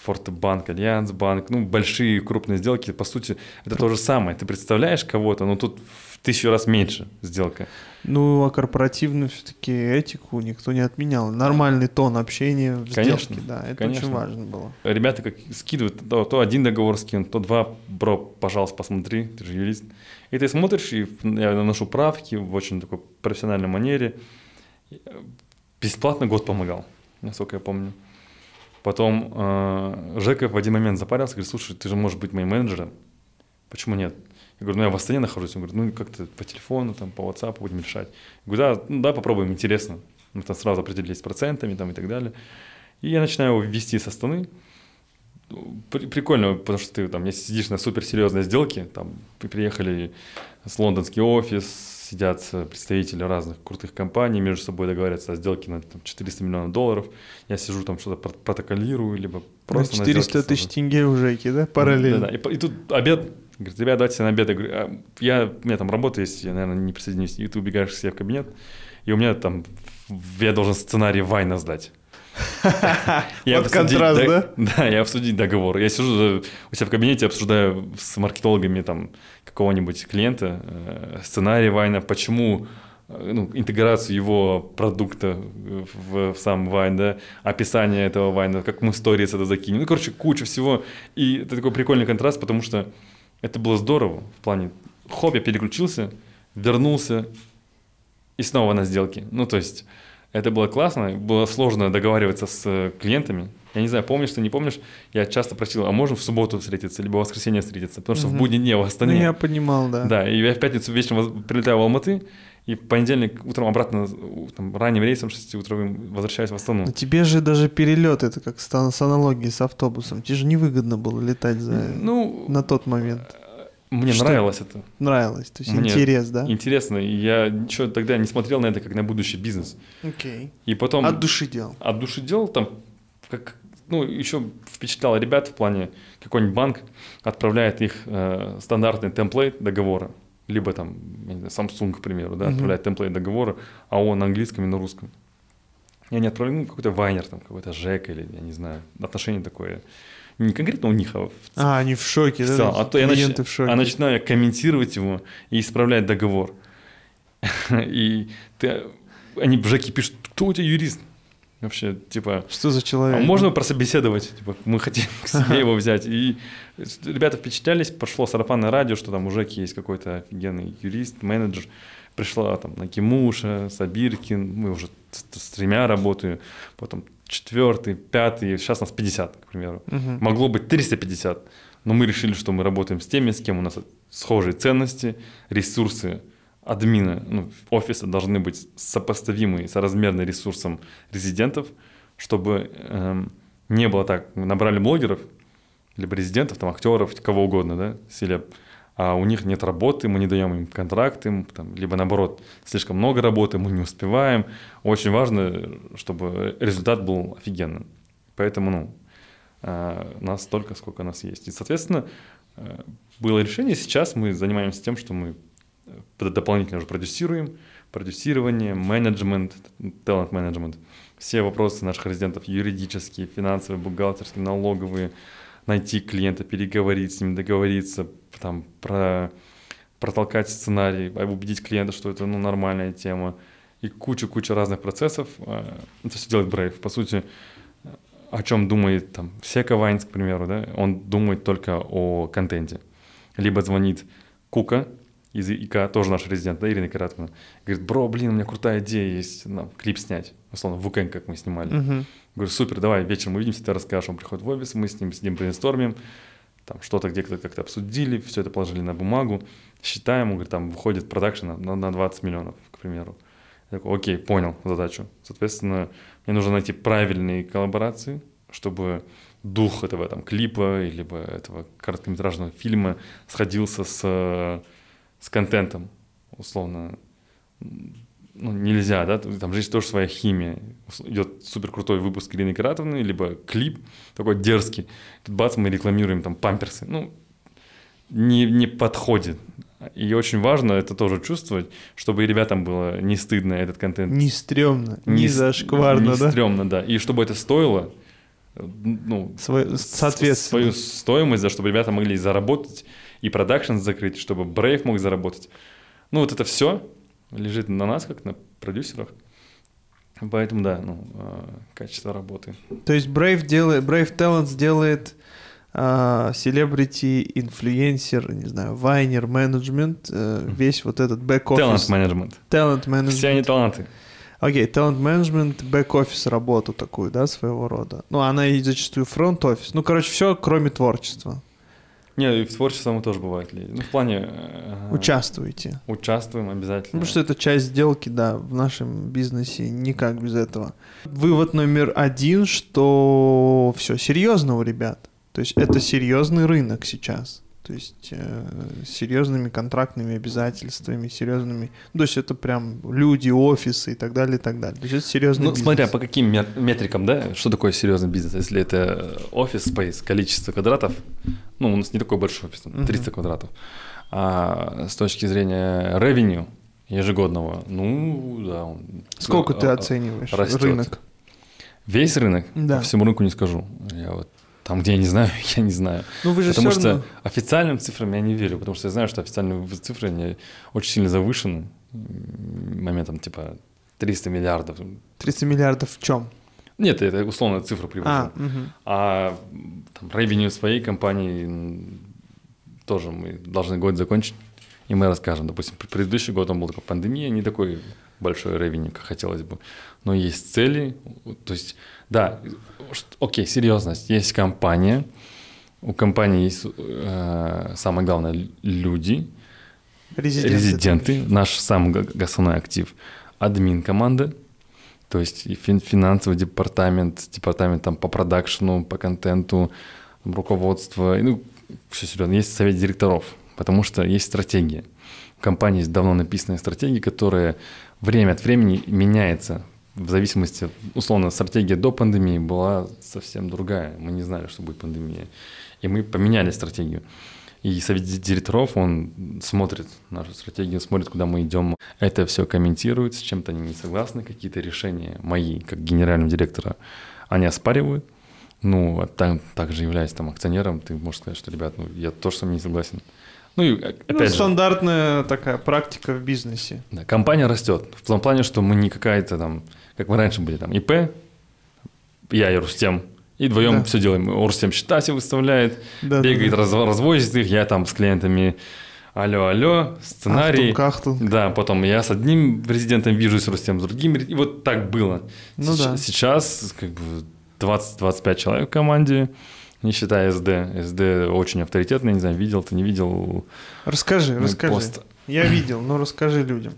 Фортбанк, Альянсбанк, ну, большие крупные сделки, по сути, это то же самое. Ты представляешь кого-то, но тут в 1000 раз меньше сделка. Ну, а корпоративную все-таки этику никто не отменял. Нормальный тон общения в сделке, да, это очень важно было. Ребята как скидывают, то один договор скинут, то два, бро, пожалуйста, посмотри, ты же юрист. И ты смотришь, и я наношу правки в очень такой профессиональной манере. Бесплатно год помогал, насколько я помню. Потом Жека в один момент запарился, говорит, слушай, ты же можешь быть моим менеджером. Почему нет? Я говорю, ну я в Астане нахожусь. Он говорит, ну как-то по телефону, там, по WhatsApp будем решать. Я говорю, да, ну, да, попробуем, интересно. Мы там сразу определились с процентами там, и так далее. И я начинаю его вести с Астаны. Прикольно, потому что ты там, если сидишь на суперсерьезной сделке, там приехали с лондонский офис, сидят представители разных крутых компаний, между собой договорятся о сделке на там, 400 миллионов долларов. Я сижу там что-то протоколирую, либо просто на 400 тысяч тенге у Жеки, да, параллельно? Да, да. И тут обед. Говорит, ребят, давайте себе на обед. Я говорю, у меня там работа есть, я, наверное, не присоединюсь. И ты убегаешь к себе в кабинет, и у меня там, я должен сценарий Вайна сдать. Вот контраст, да? Да, я обсудить договор. Я сижу у себя в кабинете, обсуждаю с маркетологами там какого-нибудь клиента сценарий Вайна, почему интеграцию его продукта в сам Вайн, да, описание этого Вайна, как мы в сторис это закинем. Ну, короче, куча всего. И это такой прикольный контраст, потому что это было здорово в плане хобби, переключился, вернулся и снова на сделке. Ну, то есть... Это было классно, было сложно договариваться с клиентами. Я не знаю, помнишь ты, не помнишь, я часто просил, а можно в субботу встретиться, либо в воскресенье встретиться, потому что в будний день в Астане. Ну, я понимал, да. Да, и я в пятницу вечером прилетаю в Алматы, и в понедельник утром обратно, там, ранним рейсом, 6 утра возвращаюсь в Астану. Но тебе же даже перелет, это как с аналогией с автобусом, тебе же невыгодно было летать на тот момент. Мне нравилось это. Нравилось, то есть интерес, да? Интересно, и я ничего тогда не смотрел на это, как на будущий бизнес. Окей. И потом... От души делал. От души делал, там, как... Ну, еще впечатляло ребят в плане, какой-нибудь банк отправляет их стандартный темплейт договора, либо там, Samsung, к примеру, да, отправляет темплейт договора, а он на английском и на русском. Я не отправляю, ну, какой-то Вайнер, там, какой-то Жек или, я не знаю, отношение такое... не конкретно у них, а в... они в шоке, да? А то я начинаю комментировать его и исправлять договор. И они в Жеке пишут: кто у тебя юрист? Вообще, типа... Что за человек? А можно прособеседовать? Типа, мы хотим к себе его взять. И ребята впечатлялись, пошло сарафанное радио, что там у Жеки есть какой-то офигенный юрист, менеджер. Пришла там Нагимуша, Сабиркин, мы уже с тремя работаю, потом четвертый, пятый, сейчас нас 50, к примеру. Могло быть 350, но мы решили, что мы работаем с теми, с кем у нас схожие ценности, ресурсы админа, ну, офиса должны быть сопоставимы, соразмерны ресурсам резидентов, чтобы не было так, мы набрали блогеров, либо резидентов, там, актеров, кого угодно, да, селеб, а у них нет работы, мы не даем им контракты, там, либо наоборот, слишком много работы, мы не успеваем. Очень важно, чтобы результат был офигенным. Поэтому, ну, нас столько, сколько нас есть. И, соответственно, было решение, сейчас мы занимаемся тем, что мы дополнительно уже продюсируем, продюсирование, менеджмент, талант-менеджмент. Все вопросы наших резидентов юридические, финансовые, бухгалтерские, налоговые, найти клиента, переговорить с ним, договориться, там, протолкать сценарий, убедить клиента, что это, ну, нормальная тема. И куча-куча разных процессов. Это все делает Brave. По сути, о чем думает там Сека Вайнс, к примеру, да? Он думает только о контенте. Либо звонит Кука из ИК, тоже наш резидент, да, Ирина Кайратовна, говорит: бро, блин, у меня крутая идея есть, нам клип снять, условно, в уикенд, как мы снимали. Говорю: супер, давай, вечером увидимся, ты расскажешь. Он приходит в офис, мы с ним сидим, брейнстормим, там что-то где-то как-то обсудили, все это положили на бумагу, считаем, он говорит, там выходит продакшн на 20 миллионов, к примеру. Я такой: окей, понял задачу. Соответственно, мне нужно найти правильные коллаборации, чтобы дух этого там клипа, либо этого короткометражного фильма сходился с контентом, условно, ну, нельзя, да, там же тоже своя химия. Идет суперкрутой выпуск Ирины Кайратовны, либо клип такой дерзкий. Тут бац, мы рекламируем там памперсы. Ну, не подходит. И очень важно это тоже чувствовать, чтобы и ребятам было не стыдно этот контент. Не стрёмно, не зашкварно, да? Не стрёмно, да. И чтобы это стоило, ну, свою стоимость, да, чтобы ребята могли заработать, и продакшн закрыть, чтобы Brave мог заработать. Ну, вот это все лежит на нас, как на продюсерах. Поэтому, да, ну, качество работы. То есть Brave Talents делает celebrity, инфлюенсер, не знаю, вайнер, менеджмент, весь вот этот бэк-офис. Талант-менеджмент. Талант-менеджмент. Все они таланты. Окей, талант-менеджмент, бэк-офис работу такую, да, своего рода. Ну, она и зачастую фронт-офис. Ну, короче, все, кроме творчества. Не, и в творчестве тоже бывает. Ну, в плане... Участвуйте. Участвуем обязательно. Потому что это часть сделки, да, в нашем бизнесе никак без этого. Вывод номер один, что все серьезно у ребят. То есть это серьезный рынок сейчас. То есть серьезными контрактными обязательствами, серьезными... То есть это прям люди, офисы и так далее, и так далее. То есть это серьезный бизнес. Ну, смотря по каким метрикам, да, что такое серьезный бизнес? Если это офис, спейс, количество квадратов, ну, у нас не такой большой офис, 300 квадратов, а с точки зрения revenue ежегодного, ну, да. Он, сколько ты оцениваешь растет. Рынок? Весь рынок? Да. По всему рынку не скажу. Я вот... Там, где я не знаю, я не знаю. Ну, вы же потому что равно... официальным цифрам я не верю, потому что я знаю, что официальные цифры они очень сильно завышены моментом типа 300 миллиардов. 300 миллиардов в чем? Нет, это условно цифра превышена. А там revenue своей компании тоже мы должны год закончить, и мы расскажем. Допустим, предыдущий год он был такой пандемия, не такой большой revenue, как хотелось бы. Но есть цели, то есть... Да, окей, серьезность. Есть компания, у компании есть, самое главное, люди, резиденты, наш самый основной актив, админ команды, то есть финансовый департамент, департамент там по продакшну, по контенту, руководство, ну, все серьезно. Есть совет директоров, потому что есть стратегия. У компании есть давно написанная стратегия, которая время от времени меняется. В зависимости, условно, стратегия до пандемии была совсем другая. Мы не знали, что будет пандемия. И мы поменяли стратегию. И совет директоров, он смотрит нашу стратегию, смотрит, куда мы идем. Это все комментирует, с чем-то они не согласны. Какие-то решения мои, как генерального директора, они оспаривают. ну, там также являясь там акционером, ты можешь сказать, что, ребят, ну, я тоже с вами не согласен. Ну, и, опять ну, стандартная такая практика в бизнесе. Да, компания растет. В том плане, что мы не какая-то там, как мы раньше были, там, ИП, я и Рустем, и вдвоем все делаем. Рустем счета себе выставляет, бегает, развозит их, я там с клиентами алло, сценарий. Ахтунг. Да, потом я с одним резидентом вижусь, с Рустем с другим. И вот так было. Ну, сейчас как бы 20-25 человек в команде. Не считая СД. СД очень авторитетный, не знаю, видел ты, не видел. Расскажи. Пост. Я видел, но расскажи людям.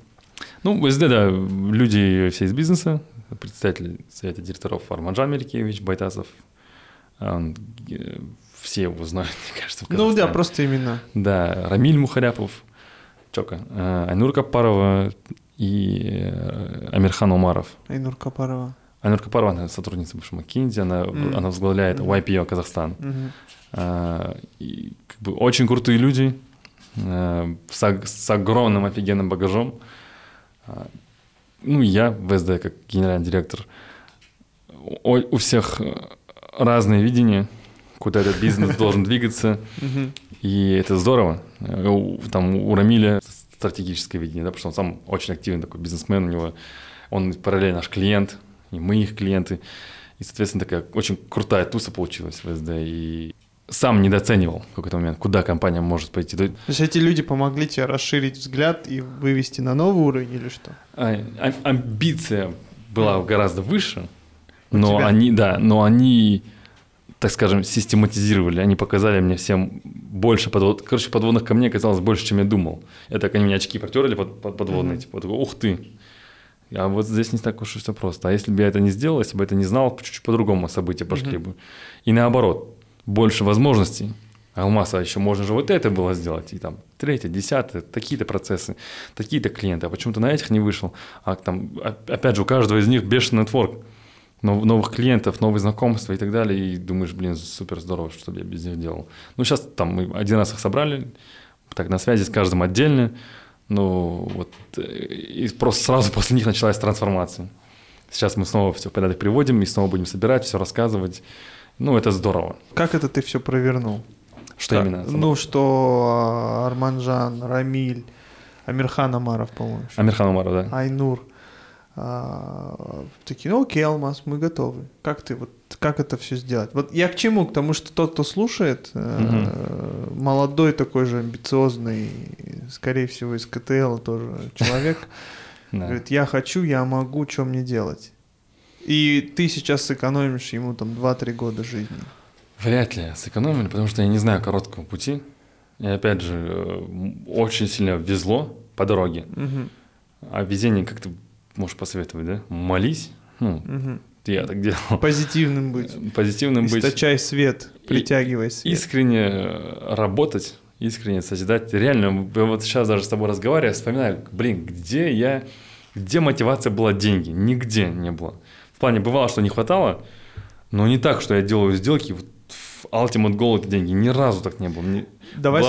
Ну, СД, да, люди все из бизнеса, представитель совета директоров Арманжан Меликевич, Байтасов, все его знают, мне кажется. Ну да, просто имена. Да, Рамиль Мухаряпов, Чока, Айнур Капарова и Амирхан Умаров. Айнур Капарова, она сотрудница бывшего McKinsey, она возглавляет YPO Казахстан. И, как бы, очень крутые люди с огромным офигенным багажом. Ну, я в СД как генеральный директор. У всех разные видения, куда этот бизнес должен двигаться. И это здорово. Там у Рамиля стратегическое видение, да, потому что он сам очень активный такой бизнесмен, у него он параллельно наш клиент, и мы их клиенты. И, соответственно, такая очень крутая туса получилась в СД. И сам недооценивал в какой-то момент, куда компания может пойти. То есть эти люди помогли тебе расширить взгляд и вывести на новый уровень или что? Амбиция была гораздо выше, но они, так скажем, систематизировали. Они показали мне всем больше подводных. Короче, подводных камней оказалось больше, чем я думал. Я так, они мне очки протерли подводные. Типа, такой, ух ты! А вот здесь не так уж и все просто. А если бы я это не сделал, если бы это не знал, чуть-чуть по-другому события пошли бы. И наоборот, больше возможностей. Алмаса еще можно же вот это было сделать. И там третье, десятое, такие-то процессы, такие-то клиенты. А почему ты на этих не вышел? А там, опять же, у каждого из них бешеный нетворк. Новых клиентов, новые знакомства и так далее. И думаешь, блин, супер здорово, что я без них делал. Ну, сейчас там мы один раз их собрали, так на связи с каждым отдельно. Ну, вот, и просто сразу после них началась трансформация. Сейчас мы снова все в порядок приводим и снова будем собирать, все рассказывать. Ну, это здорово. Как это ты все провернул? Что так, именно? Ну, что Арманжан, Рамиль, Амирхан Умаров, по-моему. Амирхан Умаров, да. Айнур. Такие, ну окей, Алмаз, мы готовы. Как это все сделать? Вот я к чему? К тому, что тот, кто слушает, молодой, такой же амбициозный, скорее всего, из КТЛ тоже человек, говорит, я хочу, я могу, что мне делать? И ты сейчас сэкономишь ему там 2-3 года жизни. Вряд ли сэкономили, потому что я не знаю короткого пути. И опять же, очень сильно везло по дороге. А везение как-то можешь посоветовать, да? Молись. Я так делал. Позитивным быть. Источай свет, притягивай свет. Искренне работать, искренне созидать. Реально, я вот сейчас даже с тобой разговариваю, вспоминаю, блин, где мотивация была деньги? Нигде не было. В плане, бывало, что не хватало, но не так, что я делаю сделки, вот ultimate goal — это деньги. Ни разу так не было.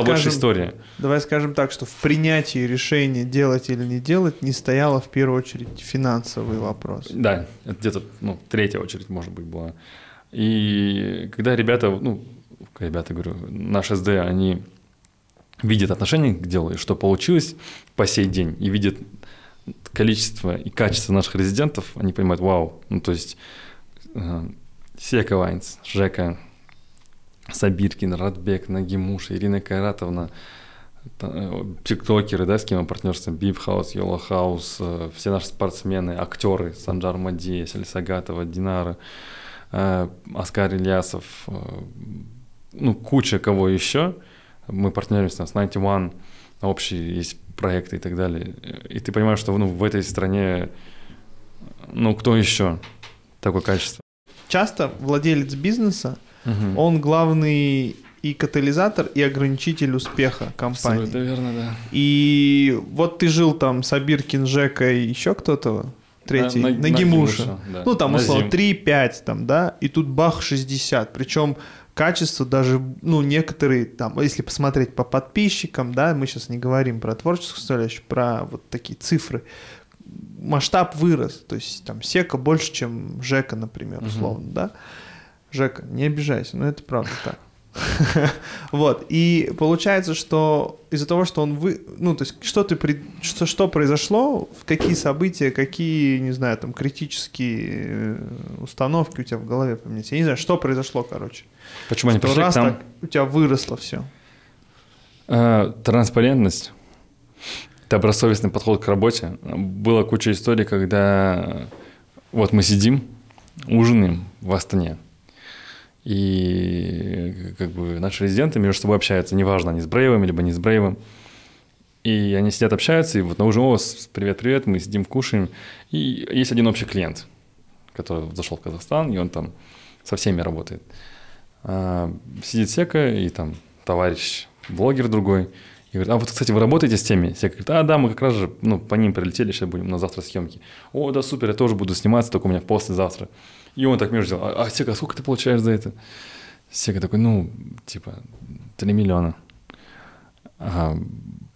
Больше история. Давай скажем так, что в принятии решения делать или не делать не стояло в первую очередь финансовый вопрос. Да, это где-то третья очередь, может быть, была. И когда ребята, наш СД, они видят отношение к делу, и что получилось по сей день, и видят количество и качество наших резидентов, они понимают, вау, то есть Сека Вайнс, Жека, Сабиркин, Радбек, Нагимуша, Ирина Кайратовна, тиктокеры, да, с кем мы партнерство, Бипхаус, Йолохаус, все наши спортсмены, актеры, Санджар Мадия, Сагатова, Динара, Аскар Ильясов, куча кого еще. Мы партнеримся с 91, общие есть проекты и так далее. И ты понимаешь, что в этой стране, кто еще такое качество? Часто владелец бизнеса, он главный и катализатор, и ограничитель успеха компании. Абсолютно верно, да. И вот ты жил там Сабиркин, Жека и еще кто-то, третий, Нагимуша. Да. Ну там условно 3-5 там, да, и тут бах 60. Причем качество даже, некоторые там, если посмотреть по подписчикам, да, мы сейчас не говорим про творческую составляющую, про вот такие цифры. Масштаб вырос, то есть там Сека больше, чем Жека, например, условно, да. Жека, не обижайся, но это правда так. Вот, и получается, что из-за того, что он ну, то есть, что произошло, в какие события, какие, не знаю, там, критические установки у тебя в голове поменялись. Я не знаю, что произошло, короче. Почему они пришли к нам? У тебя выросло все. Транспарентность, добросовестный подход к работе. Была куча историй, когда вот мы сидим, ужинаем в Астане. И как бы наши резиденты между собой общаются, неважно, они с Брейвом, либо не с Брейвом. И они сидят, общаются, и вот на ужин, о, привет-привет, мы сидим, кушаем. И есть один общий клиент, который зашел в Казахстан, и он там со всеми работает. Сидит Сека, и там товарищ, блогер другой, и говорит, а вот, кстати, вы работаете с теми? Сека говорит, а да, мы как раз же, ну, по ним прилетели, сейчас будем на завтра съемки. О, да, супер, я тоже буду сниматься, только у меня послезавтра. И он так между делом, а Сека, а сколько ты получаешь за это? Сека такой, ну, типа, 3 миллиона. Ага,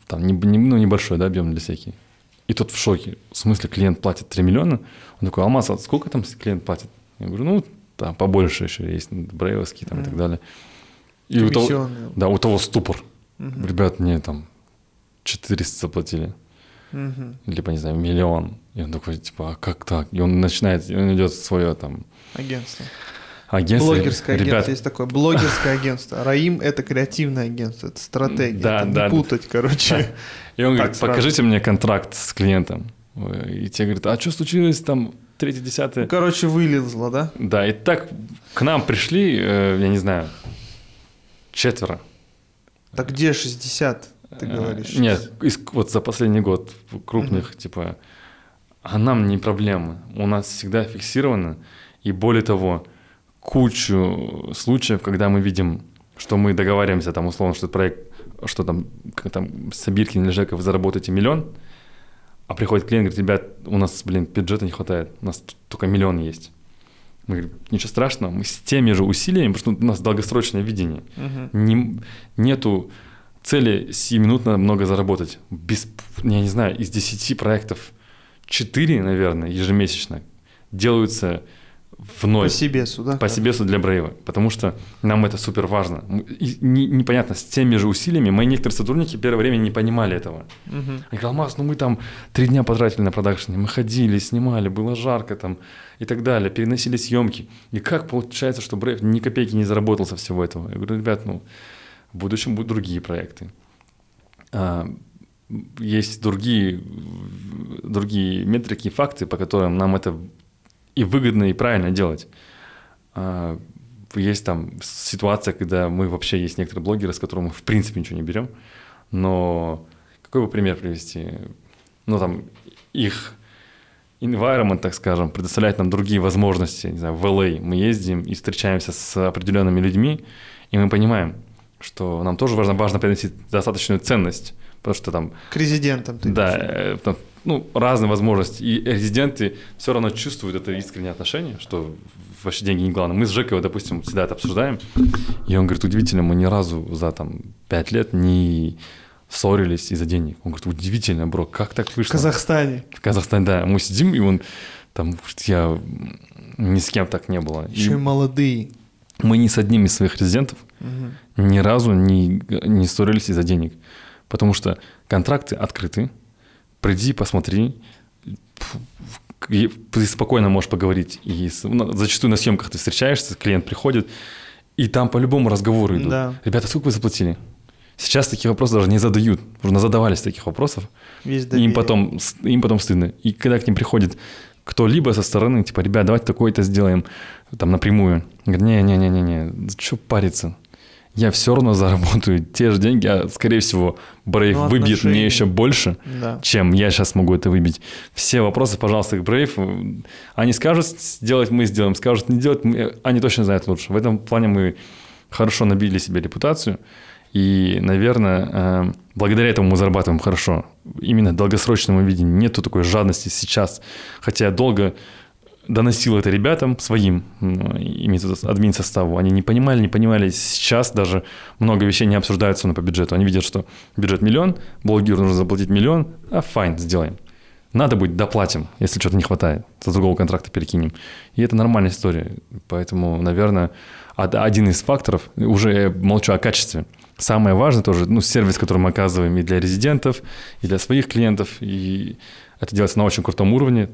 там, ну, небольшой, да, объем для Секи. И тот в шоке. В смысле, клиент платит 3 миллиона? Он такой, Алмаз, а сколько там клиент платит? Я говорю, ну, там побольше еще есть, брейвовские там и так далее. И у того, да, у того ступор. Ребят, мне там 400 заплатили. Либо, не знаю, миллион. И он такой, типа, а как так? И он начинает, он идет в свое там... Агентство. Блогерское ребят... агентство, есть такое, блогерское агентство. РАИМ — это креативное агентство, это стратегия, да, это да, не путать, да, короче. Да. И он так говорит, сразу. Покажите мне контракт с клиентом. И те говорят, а что случилось там, 3-10? Короче, вылезло, да? Да, и так к нам пришли, я не знаю, 4. Так где 60? Ты говоришь? Нет, вот за последний год крупных, типа, а нам не проблема. У нас всегда фиксировано. И более того, кучу случаев, когда мы видим, что мы договариваемся, там, условно, что проект, что там Сабиркин или Жека, вы заработаете миллион, а приходит клиент и говорит, ребят, у нас, блин, бюджета не хватает, у нас только миллион есть. Мы говорим, ничего страшного, мы с теми же усилиями, потому что у нас долгосрочное видение. Нету цели сиюминутно много заработать. Я не знаю, из 10 проектов 4, наверное, ежемесячно делаются в ноль. По Сибесу, да? По Сибесу для Брейва, потому что нам это супер важно. И непонятно, с теми же усилиями. Мои некоторые сотрудники первое время не понимали этого. Они говорят, Алмаз, ну мы там 3 дня потратили на продакшн, мы ходили, снимали, было жарко там и так далее, переносили съемки. И как получается, что Брейв ни копейки не заработал со всего этого? Я говорю, ребят, ну... В будущем будут другие проекты. Есть другие метрики, факты, по которым нам это и выгодно, и правильно делать. Есть там ситуация, когда мы вообще есть некоторые блогеры, с которыми мы в принципе ничего не берем. Но какой бы пример привести? Ну, там, их environment, так скажем, предоставляет нам другие возможности. Не знаю, в LA мы ездим и встречаемся с определенными людьми, и мы понимаем, что нам тоже важно приносить достаточную ценность, потому что там... К резидентам ты да, там, ну, разные возможности. И резиденты все равно чувствуют это искреннее отношение, что вообще деньги не главное. Мы с Жекой, допустим, всегда это обсуждаем, и он говорит, удивительно, мы ни разу за там 5 лет не ссорились из-за денег. Он говорит, удивительно, бро, как так вышло? В Казахстане. В Казахстане, да. Мы сидим, и он там, говорит, я ни с кем так не было. Еще и молодые. Мы ни с одним из своих резидентов ни разу не ссорились из-за денег. Потому что контракты открыты. Приди, посмотри. Ты спокойно можешь поговорить. И зачастую на съемках ты встречаешься, клиент приходит, и там по любому разговору идут. Да. Ребята, сколько вы заплатили? Сейчас такие вопросы даже не задают. Уже назадавались таких вопросов. Им потом стыдно. И когда к ним приходит кто-либо со стороны, типа, ребят, давайте такое-то сделаем, там, напрямую. Говорит, не-не-не-не, что париться? Я все равно заработаю те же деньги, а, скорее всего, Brave выбьет мне еще больше, да, чем я сейчас могу это выбить. Все вопросы, пожалуйста, к Brave. Они скажут сделать, мы сделаем, скажут не делать, они точно знают лучше. В этом плане мы хорошо набили себе репутацию, и, наверное, благодаря этому мы зарабатываем хорошо. Именно долгосрочному видению. Нету такой жадности сейчас. Хотя я долго доносил это ребятам своим, имеется в виду админ составу. Они не понимали. Сейчас даже много вещей не обсуждаются по бюджету. Они видят, что бюджет миллион, блогеру нужно заплатить миллион, а файн, сделаем. Надо будет, доплатим, если что-то не хватает, с другого контракта перекинем. И это нормальная история. Поэтому, наверное, один из факторов, уже я молчу о качестве. Самое важное тоже, сервис, который мы оказываем и для резидентов, и для своих клиентов, и это делается на очень крутом уровне.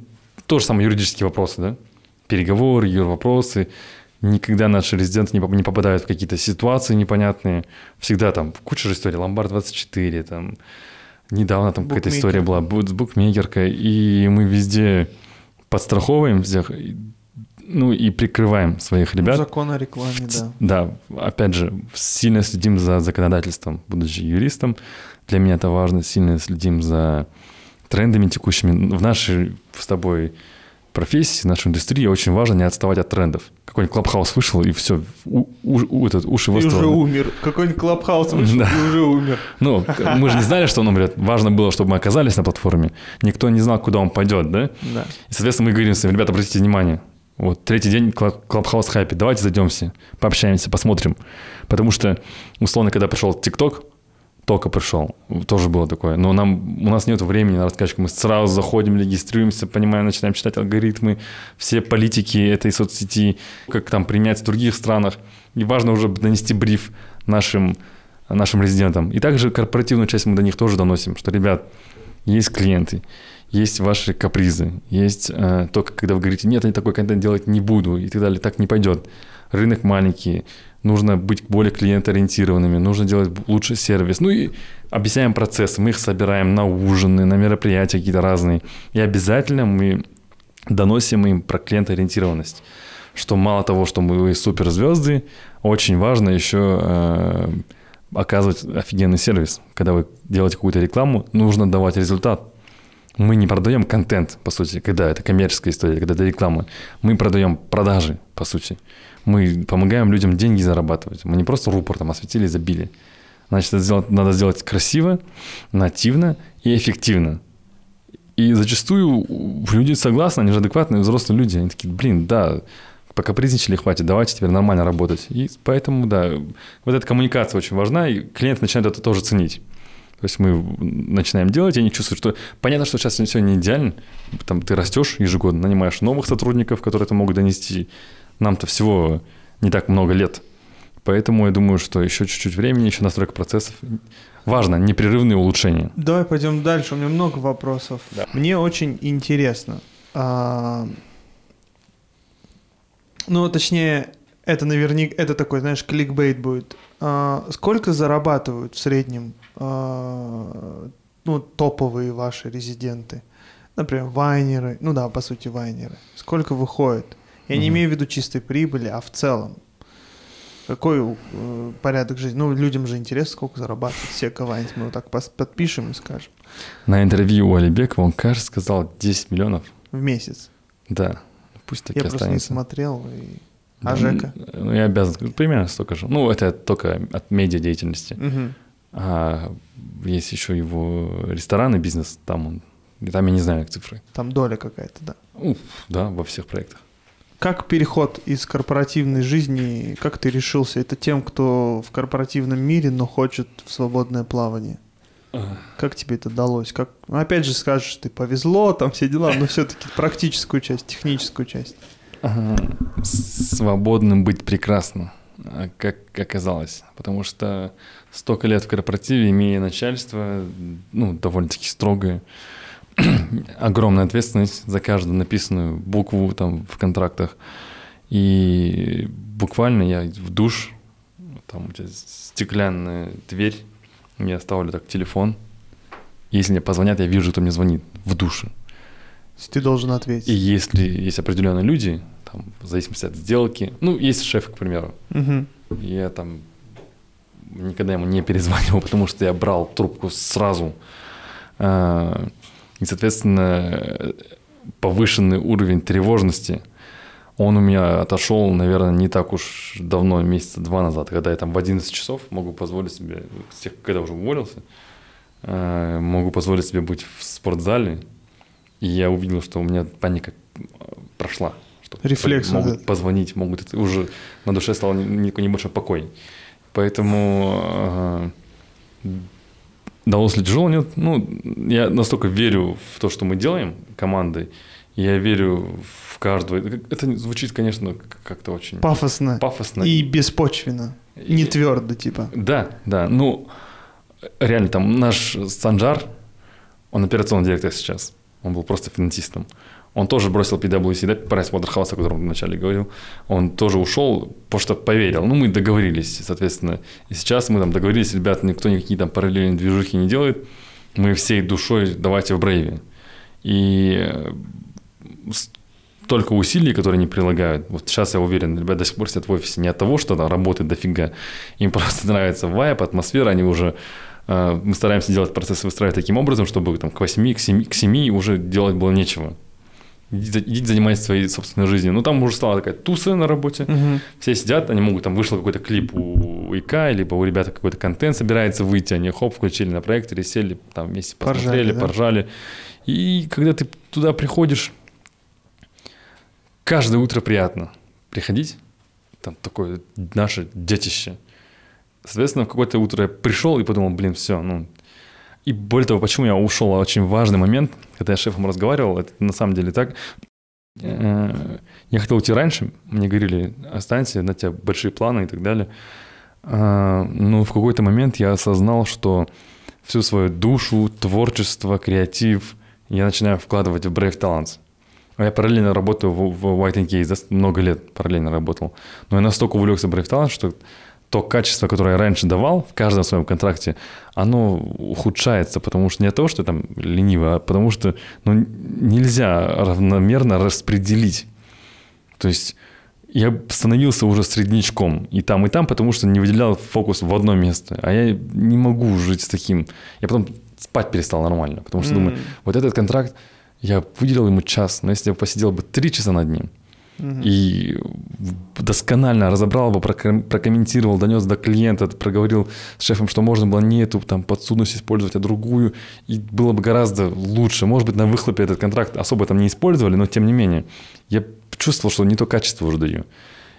То же самое юридические вопросы, да? Переговоры, юр-вопросы. Никогда наши резиденты не попадают в какие-то ситуации непонятные. Всегда там куча же историй. Ломбард-24, там... Недавно там какая-то история была с букмекеркой, и мы везде подстраховываем всех, и прикрываем своих ребят. Закон о рекламе, да. Да, опять же, сильно следим за законодательством, будучи юристом. Для меня это важно, сильно следим за трендами текущими. В нашей с тобой профессии, в нашей индустрии очень важно не отставать от трендов. Какой-нибудь клабхаус вышел, и все, уши восторгнули. И уже умер. Какой-нибудь клабхаус вышел, и уже умер. Мы же не знали, что он умрет. Важно было, чтобы мы оказались на платформе. Никто не знал, куда он пойдет, да? Да. И, соответственно, мы говорим с ним: ребята, обратите внимание, вот третий день клабхаус хайпит, давайте зайдемся, пообщаемся, посмотрим. Потому что, условно, когда пришел ТикТок, только пришел, тоже было такое. Но у нас нет времени на раскачку. Мы сразу заходим, регистрируемся, понимаем, начинаем читать алгоритмы, все политики этой соцсети, как там применять в других странах. И важно уже донести бриф нашим резидентам. И также корпоративную часть мы до них тоже доносим, что, ребят, есть клиенты, есть ваши капризы, есть только когда вы говорите: нет, я такой контент делать не буду, и так далее. Так не пойдет. Рынок маленький, нужно быть более клиентоориентированными, нужно делать лучше сервис. И объясняем процесс, мы их собираем на ужины, на мероприятия какие-то разные. И обязательно мы доносим им про клиентоориентированность. Что мало того, что мы суперзвезды, очень важно еще оказывать офигенный сервис. Когда вы делаете какую-то рекламу, нужно давать результат. Мы не продаем контент, по сути, когда это коммерческая история, когда это реклама. Мы продаем продажи, по сути. Мы помогаем людям деньги зарабатывать. Мы не просто рупортом осветили и забили. Значит, надо сделать красиво, нативно и эффективно. И зачастую люди согласны, они же адекватные, взрослые люди. Они такие: блин, да, пока призничали, хватит, давайте теперь нормально работать. И поэтому, да, вот эта коммуникация очень важна, и клиент начинает это тоже ценить. То есть мы начинаем делать, и они чувствуют, что понятно, что сейчас все не идеально, там ты растешь ежегодно, нанимаешь новых сотрудников, которые это могут донести. Нам-то всего не так много лет. Поэтому я думаю, что еще чуть-чуть времени, еще настройка процессов. Важно, непрерывные улучшения. Давай пойдем дальше, у меня много вопросов. Да. Мне очень интересно. Точнее, это наверняка, это такой, знаешь, кликбейт будет. Сколько зарабатывают в среднем топовые ваши резиденты? Например, вайнеры. По сути, вайнеры. Сколько выходит? Я не имею в виду чистой прибыли, а в целом. Какой порядок жизни? Людям же интересно, сколько зарабатывает Сека Вайнс. Мы вот так подпишем и скажем. На интервью у Алибекова он, кажется, сказал 10 миллионов. В месяц? Да. Пусть так и останется. Я просто не смотрел. А Жека? Я обязан. Примерно столько же. Это только от медиадеятельности. А есть еще его ресторанный бизнес. Там я не знаю цифры. Там доля какая-то, да? Да, во всех проектах. Как переход из корпоративной жизни, как ты решился? Это тем, кто в корпоративном мире, но хочет в свободное плавание. Как тебе это удалось? Опять же скажешь, что ты повезло, там все дела, но все-таки практическую часть, техническую часть. Свободным быть прекрасно, как оказалось. Потому что столько лет в корпоративе, имея начальство, довольно-таки строгое, огромная ответственность за каждую написанную букву там в контрактах. И буквально я в душ, там у тебя стеклянная дверь, я ставлю так телефон. Если мне позвонят, я вижу, кто мне звонит в душе. Ты должен ответить. И если есть определенные люди, там, в зависимости от сделки, есть шеф, к примеру, я там никогда ему не перезванивал, потому что я брал трубку сразу. И, соответственно, повышенный уровень тревожности, он у меня отошел, наверное, не так уж давно, месяца два назад, когда я там в 11 часов могу позволить себе, когда уже уволился, могу позволить себе быть в спортзале, и я увидел, что у меня паника прошла. Что рефлекс. Могут позвонить, уже на душе стал небольшой покой. Поэтому... Далось ли тяжело, нет. Ну, я настолько верю в то, что мы делаем командой. Я верю в каждого. Это звучит, конечно, как-то очень... Пафосно. Пафосно. И беспочвенно. И... не твердо, типа. Да, да. Ну, реально, там наш Санджар, он операционный директор сейчас. Он был просто финансистом. Он тоже бросил PwC, да, PricewaterhouseCoopers, о котором вначале говорил. Он тоже ушел, потому что поверил. Ну, мы договорились, соответственно. И сейчас мы там договорились, ребята, никто никакие там параллельные движухи не делает. Мы всей душой давайте в Brave. И столько усилий, которые они прилагают. Вот сейчас я уверен, ребята до сих пор сидят в офисе не от того, что там работает дофига. Им просто нравится вайб, атмосфера, они уже... Мы стараемся делать процессы, выстраивать таким образом, чтобы там, к 8, к 7 уже делать было нечего. Идите занимайтесь своей собственной жизнью. Ну, там уже стала такая туса на работе. Угу. Все сидят, они могут, там вышел какой-то клип у ИК, либо у ребят какой-то контент собирается выйти, они хоп, включили на проекторе, сели, там вместе посмотрели, поржали. И когда ты туда приходишь, каждое утро приятно приходить. Там такое наше детище. Соответственно, в какое-то утро я пришел и подумал, блин, все, ну... И более того, почему я ушел, очень важный момент, когда я с шефом разговаривал, это на самом деле так. Я хотел уйти раньше, мне говорили, останься, на тебя большие планы и так далее. Но в какой-то момент я осознал, что всю свою душу, творчество, креатив я начинаю вкладывать в Brave Talents. Я параллельно работаю в White&Case, много лет параллельно работал. Но я настолько увлекся Brave Talents, что... то качество, которое я раньше давал в каждом своем контракте, оно ухудшается, потому что не от того, что я там ленивый, а потому что ну, нельзя равномерно распределить. То есть я становился уже среднячком и там, потому что не выделял фокус в одно место. А я не могу жить с таким. Я потом спать перестал нормально, потому что думаю, вот этот контракт, я выделил ему час, но если я посидел бы 3 часа над ним, и досконально разобрал бы, прокомментировал, донес до клиента, проговорил с шефом, что можно было не эту там, подсудность использовать, а другую, и было бы гораздо лучше. Может быть, на выхлопе этот контракт особо там не использовали, но тем не менее. Я чувствовал, что не то качество уже даю.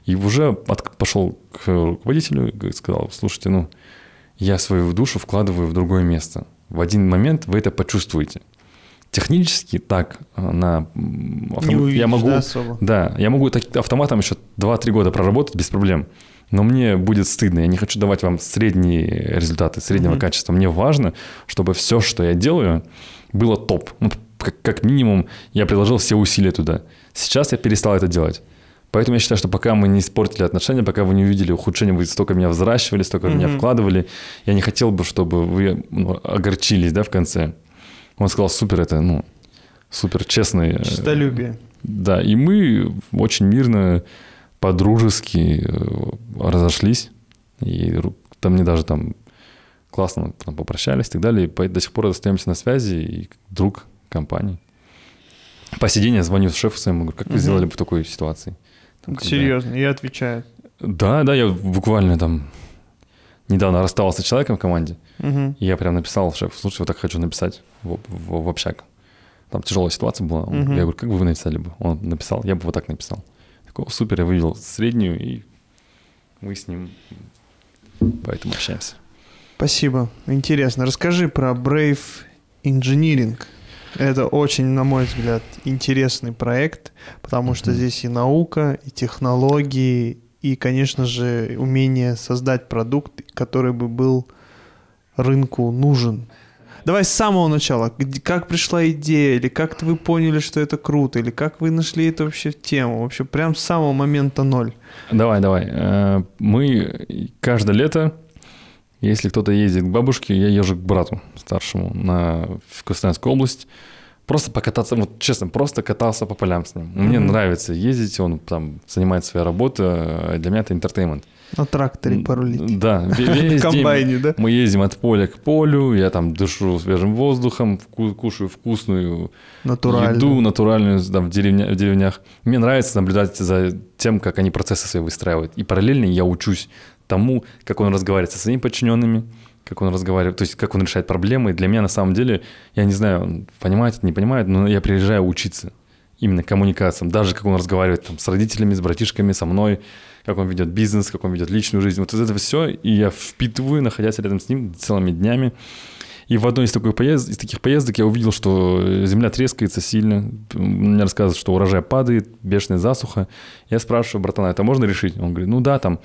И уже пошел к руководителю и сказал, слушайте, ну, я свою душу вкладываю в другое место. В один момент вы это почувствуете. Технически так на автомат не увидишь, я могу, да, особо. Да, я могу автоматом еще 2-3 года проработать без проблем, но мне будет стыдно. Я не хочу давать вам средние результаты, среднего качества. Мне важно, чтобы все, что я делаю, было топ. Ну, как минимум, я приложил все усилия туда. Сейчас я перестал это делать. Поэтому я считаю, что пока мы не испортили отношения, пока вы не увидели ухудшения, вы столько меня взращивали, столько меня вкладывали, я не хотел бы, чтобы вы огорчились, да, в конце. Он сказал, супер, это, ну, супер честный. Честолюбие. Да, и мы очень мирно, по-дружески разошлись. И там мне даже там классно там, попрощались и так далее. И до сих пор остаемся на связи, и друг компании. По сидению я звоню шефу своему, говорю, как вы сделали бы в такой ситуации? Там, серьезно, когда... и отвечает. Да, да, я буквально там... недавно расставался с человеком в команде, и я прям написал шефу, слушай, вот так хочу написать в общак. Там тяжелая ситуация была. Я говорю, как бы вы написали бы? Он написал, я бы вот так написал. Такой, супер, я вывел среднюю, и мы с ним поэтому общаемся. Спасибо. Интересно. Расскажи про Brave Engineering. Это очень, на мой взгляд, интересный проект, потому что здесь и наука, и технологии, и, конечно же, умение создать продукт, который бы был рынку нужен. Давай с самого начала. Как пришла идея? Или как вы поняли, что это круто? Или как вы нашли это вообще в тему? Вообще прям с самого момента ноль. Давай, давай. Мы каждое лето, если кто-то ездит к бабушке, я езжу к брату старшему в Костанайскую область. Просто покататься, вот честно, просто катался по полям с ним. Мне нравится ездить, он там занимает свою работу, для меня это интертеймент. На тракторе порулить. Да, в комбайне, да? Мы ездим от поля к полю, я там дышу свежим воздухом, кушаю вкусную еду, натуральную там, в деревнях. Мне нравится наблюдать за тем, как они процессы свои выстраивают. И параллельно я учусь тому, как он разговаривает со своими подчиненными, как он разговаривает, то есть как он решает проблемы. И для меня на самом деле, я не знаю, он понимает это, не понимает, но я приезжаю учиться именно коммуникациям. Даже как он разговаривает там, с родителями, с братишками, со мной, как он ведет бизнес, как он ведет личную жизнь. Вот это все, и я впитываю, находясь рядом с ним целыми днями. И в одной из, таких поездок я увидел, что земля трескается сильно. Мне рассказывают, что урожай падает, бешеная засуха. Я спрашиваю братана, это можно решить? Он говорит, ну да, там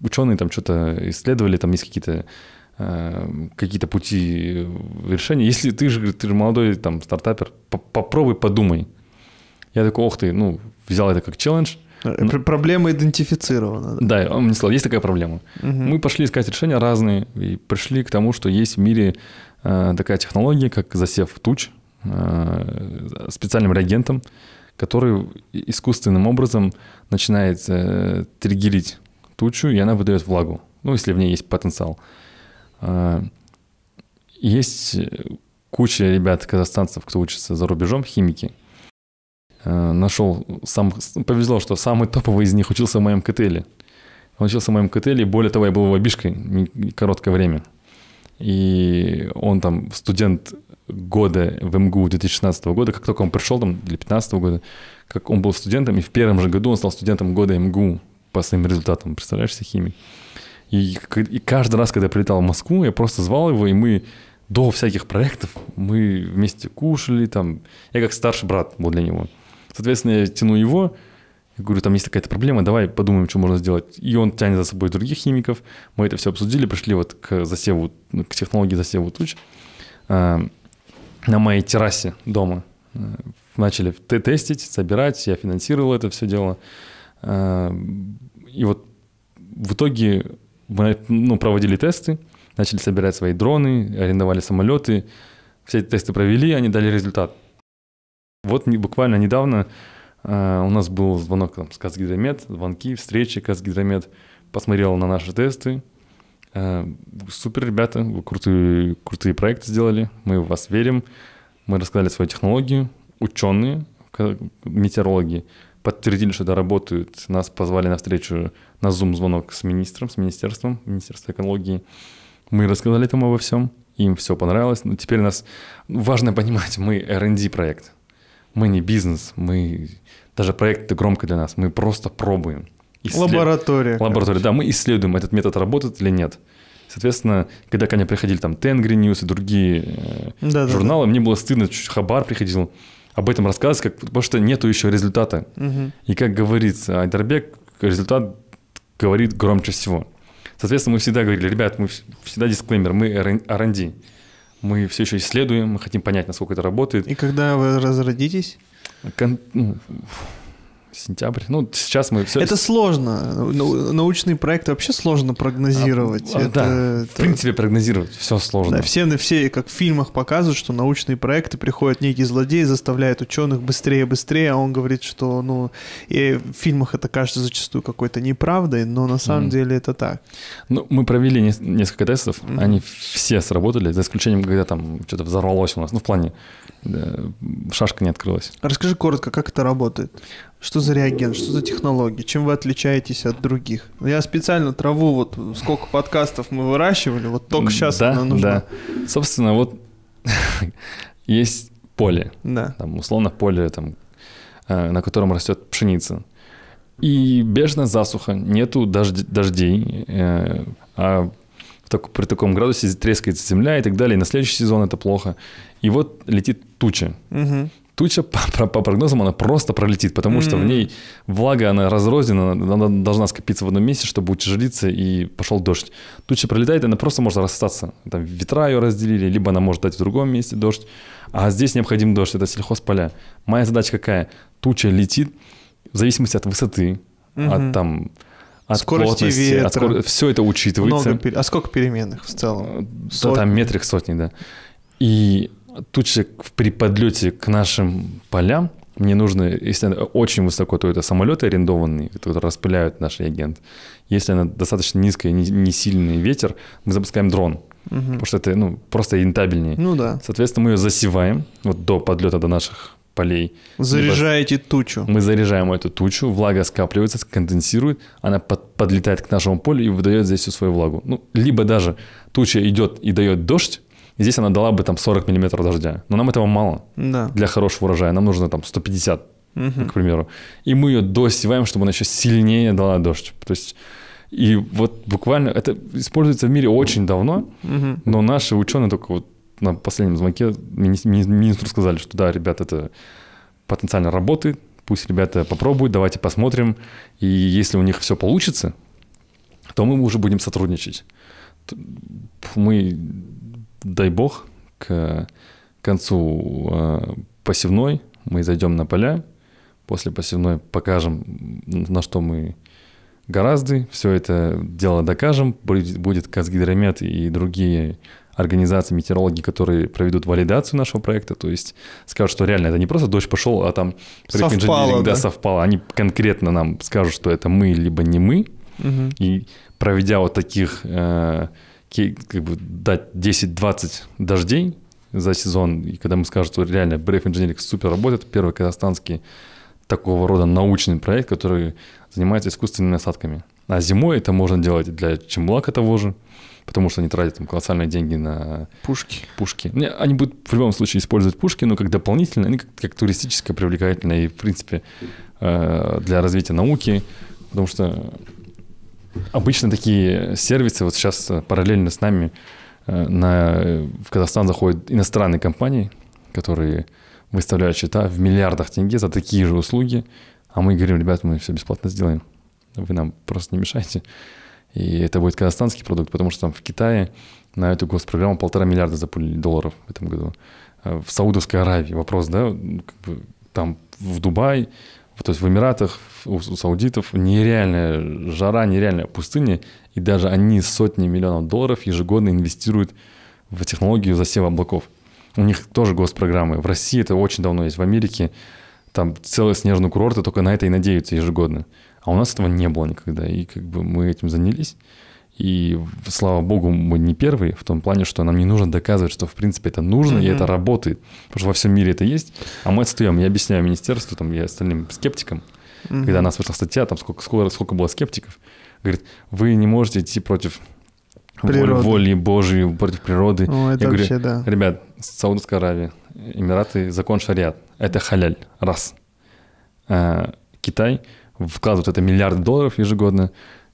ученые там что-то исследовали, там есть какие-то пути решения. Если ты же молодой там стартапер, попробуй, подумай. Я такой, ох ты, ну, взял это как челлендж. Проблема идентифицирована. Да, он мне сказал, есть такая проблема. Угу. Мы пошли искать решения разные и пришли к тому, что есть в мире такая технология, как засев туч специальным реагентом, который искусственным образом начинает триггерить тучу, и она выдает влагу, ну, если в ней есть потенциал. Есть куча ребят, казахстанцев, кто учится за рубежом, химики. Нашел, сам повезло, что самый топовый из них учился в моем КТЛ. Он учился в моем КТЛ, и более того, я был его обишкой короткое время. И он там студент года в МГУ 2016 года, как только он пришел там, для 2015 года, как он был студентом, и в первом же году он стал студентом года МГУ по своим результатам, представляешь, химии. И каждый раз, когда я прилетал в Москву, я просто звал его, и мы... До всяких проектов мы вместе кушали, там, я как старший брат был для него. Соответственно, я тяну его, я говорю, там есть какая-то проблема, давай подумаем, что можно сделать. И он тянет за собой других химиков, мы это все обсудили, пришли вот к засеву, к технологии засева туч. На моей террасе дома начали тестить, собирать, я финансировал это все дело. И вот в итоге мы, ну, проводили тесты, начали собирать свои дроны, арендовали самолеты. Все эти тесты провели, они дали результат. Вот буквально недавно у нас был звонок там, с Казгидромет, звонки, встречи. Казгидромет посмотрел на наши тесты. Супер, ребята, вы крутые проекты сделали, мы в вас верим. Мы рассказали свою технологию. Ученые, метеорологи подтвердили, что да, работают. Нас позвали на встречу, на Zoom-звонок с министром, с министерством, Министерство экологии. Мы рассказали этому обо всем, им все понравилось. Но теперь нас важно понимать, мы R&D проект. Мы не бизнес, мы... Даже проект — это громко для нас. Мы просто пробуем. Лаборатория. Лаборатория, да. Мы исследуем, этот метод работает или нет. Соответственно, когда ко мне приходили там Тенгри Ньюс и другие журналы, мне было стыдно, чуть Хабар приходил об этом рассказывать, потому что нету еще результата. Угу. И как говорится, Айдарбек, результат говорит громче всего. Соответственно, мы всегда говорили, ребят, мы всегда дисклеймер, мы R&D, мы все еще исследуем, мы хотим понять, насколько это работает. И когда вы разродитесь? Сентябрь. Ну, сейчас мы все... Это сложно. Научные проекты вообще сложно прогнозировать. Да, в принципе, прогнозировать все сложно. Да, все, как в фильмах показывают, что научные проекты, приходят некий злодей, заставляет ученых быстрее, а он говорит, что, ну, и в фильмах это кажется зачастую какой-то неправдой, но на самом деле это так. Ну, мы провели несколько тестов, они все сработали, за исключением, когда там что-то взорвалось у нас, ну, в плане шашка не открылась. Расскажи коротко, как это работает? Что за реагент, что за технологии, чем вы отличаетесь от других? Я специально траву, вот сколько подкастов мы выращивали, вот только сейчас она нужна. Да. Собственно, вот есть поле, да. Там, условно поле, там, на котором растет пшеница. И бешеная засуха, нету дождей, а при таком градусе трескается земля и так далее, и на следующий сезон это плохо. И вот летит туча. Угу. Туча, по прогнозам, она просто пролетит, потому что в ней влага, она разрознена, она должна скопиться в одном месте, чтобы утяжелиться, и пошел дождь. Туча пролетает, она просто может расстаться. Там ветра ее разделили, либо она может дать в другом месте дождь. А здесь необходим дождь, это сельхозполя. Моя задача какая? Туча летит в зависимости от высоты, от там... От скорости ветра. Все это учитывается. А сколько переменных в целом? Да, там метрик сотни, да. И... Туча при подлете к нашим полям, мне нужно, если она очень высоко, то это самолеты арендованные, которые распыляют наш реагент. Если она достаточно низкая, не сильный ветер, мы запускаем дрон, потому что это просто рентабельнее. Ну да. Соответственно, мы ее засеваем вот до подлета до наших полей. Заряжаете тучу. Мы заряжаем эту тучу, влага скапливается, конденсирует, она подлетает к нашему полю и выдает здесь всю свою влагу. Ну, либо даже туча идет и дает дождь, здесь она дала бы там 40 миллиметров дождя. Но нам этого мало для хорошего урожая. Нам нужно там 150, к примеру. И мы ее досеваем, чтобы она еще сильнее дала дождь. То есть, и вот буквально это используется в мире очень давно, но наши ученые только вот на последнем звонке министру сказали, что да, ребят, это потенциально работает, пусть ребята попробуют, давайте посмотрим. И если у них все получится, то мы уже будем сотрудничать. Мы, дай бог, к концу посевной мы зайдем на поля, после посевной покажем, на что мы гораздо, все это дело докажем, будет Казгидромет и другие организации, метеорологи, которые проведут валидацию нашего проекта, то есть скажут, что реально это не просто дождь пошел, а там совпало, да? Совпало, они конкретно нам скажут, что это мы, либо не мы, угу. И проведя вот таких, как бы дать 10-20 дождей за сезон, и когда мы скажем, что реально Brave Engineering супер работает, первый казахстанский такого рода научный проект, который занимается искусственными осадками. А зимой это можно делать для Чембулака того же, потому что они тратят там колоссальные деньги на пушки. Они будут в любом случае использовать пушки, но как дополнительно, они как туристически привлекательные и, в принципе, для развития науки, потому что обычно такие сервисы, вот сейчас параллельно с нами в Казахстан заходят иностранные компании, которые выставляют счета в миллиардах тенге за такие же услуги, а мы говорим, ребят, мы все бесплатно сделаем, вы нам просто не мешайте. И это будет казахстанский продукт, потому что там в Китае на эту госпрограмму 1,5 миллиарда запулили долларов в этом году. В Саудовской Аравии вопрос, да, как бы там в Дубае, то есть в Эмиратах, у саудитов нереальная жара, нереальная пустыня, и даже они сотни миллионов долларов ежегодно инвестируют в технологию засева облаков. У них тоже госпрограммы. В России это очень давно есть, в Америке там целые снежные курорты только на это и надеются ежегодно. А у нас этого не было никогда. И как бы мы этим занялись. И слава богу, мы не первые в том плане, что нам не нужно доказывать, что в принципе это нужно и это работает. Потому что во всем мире это есть. А мы отстаем. Я объясняю министерству, там, я остальным скептикам, когда у нас вышла статья, там сколько было скептиков, говорит, вы не можете идти против воли Божьей, против природы. О, это я вообще, говорю, да. Ребят, Саудовская Аравия, Эмираты, закон шариат. Это халяль. Раз. Китай вкладывает это миллиарды долларов ежегодно.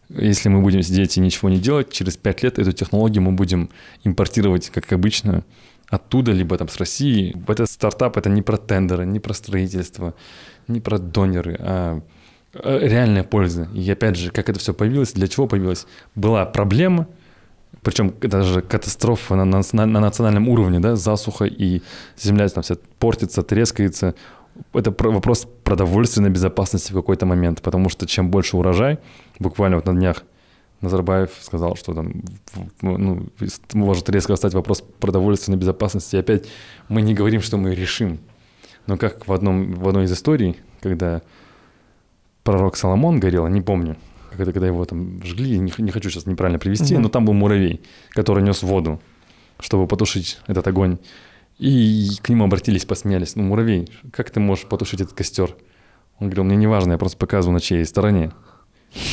Если мы будем сидеть и ничего не делать, через 5 лет эту технологию мы будем импортировать, как обычно, оттуда, либо там с России. Этот стартап — это не про тендеры, не про строительство, не про доноры, а реальная польза. И опять же, как это все появилось, для чего появилось? Была проблема, причем даже катастрофа на национальном уровне, да, засуха, и земля там вся портится, трескается. Это вопрос продовольственной безопасности в какой-то момент, потому что чем больше урожай, буквально вот на днях Назарбаев сказал, что там может резко встать вопрос продовольственной безопасности, и опять мы не говорим, что мы решим. Но как в одной из историй, когда пророк Соломон горел, я не помню, когда его там жгли, не хочу сейчас неправильно привести, но там был муравей, который нес воду, чтобы потушить этот огонь. И к нему обратились, посмеялись. Ну, муравей, как ты можешь потушить этот костер? Он говорил, мне не важно, я просто показываю, на чьей стороне.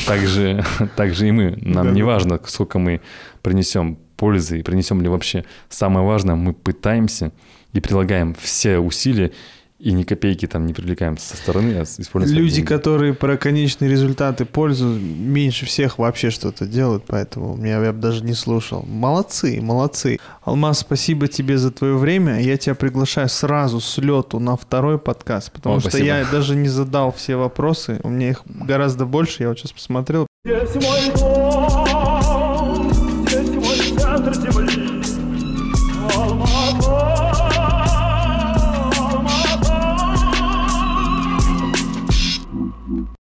Так же и мы. Нам не важно, сколько мы принесем пользы и принесем ли вообще. Самое важное, мы пытаемся и прилагаем все усилия, и ни копейки там не привлекаем со стороны, а используем. Люди, которые про конечные результаты, пользу, меньше всех вообще что-то делают, поэтому я бы даже не слушал. Молодцы, молодцы. Алмаз, спасибо тебе за твое время. Я тебя приглашаю сразу с лету на второй подкаст, потому что спасибо. Я даже не задал все вопросы. У меня их гораздо больше, я вот сейчас посмотрел. Здесь мой дом, здесь мой центр земли.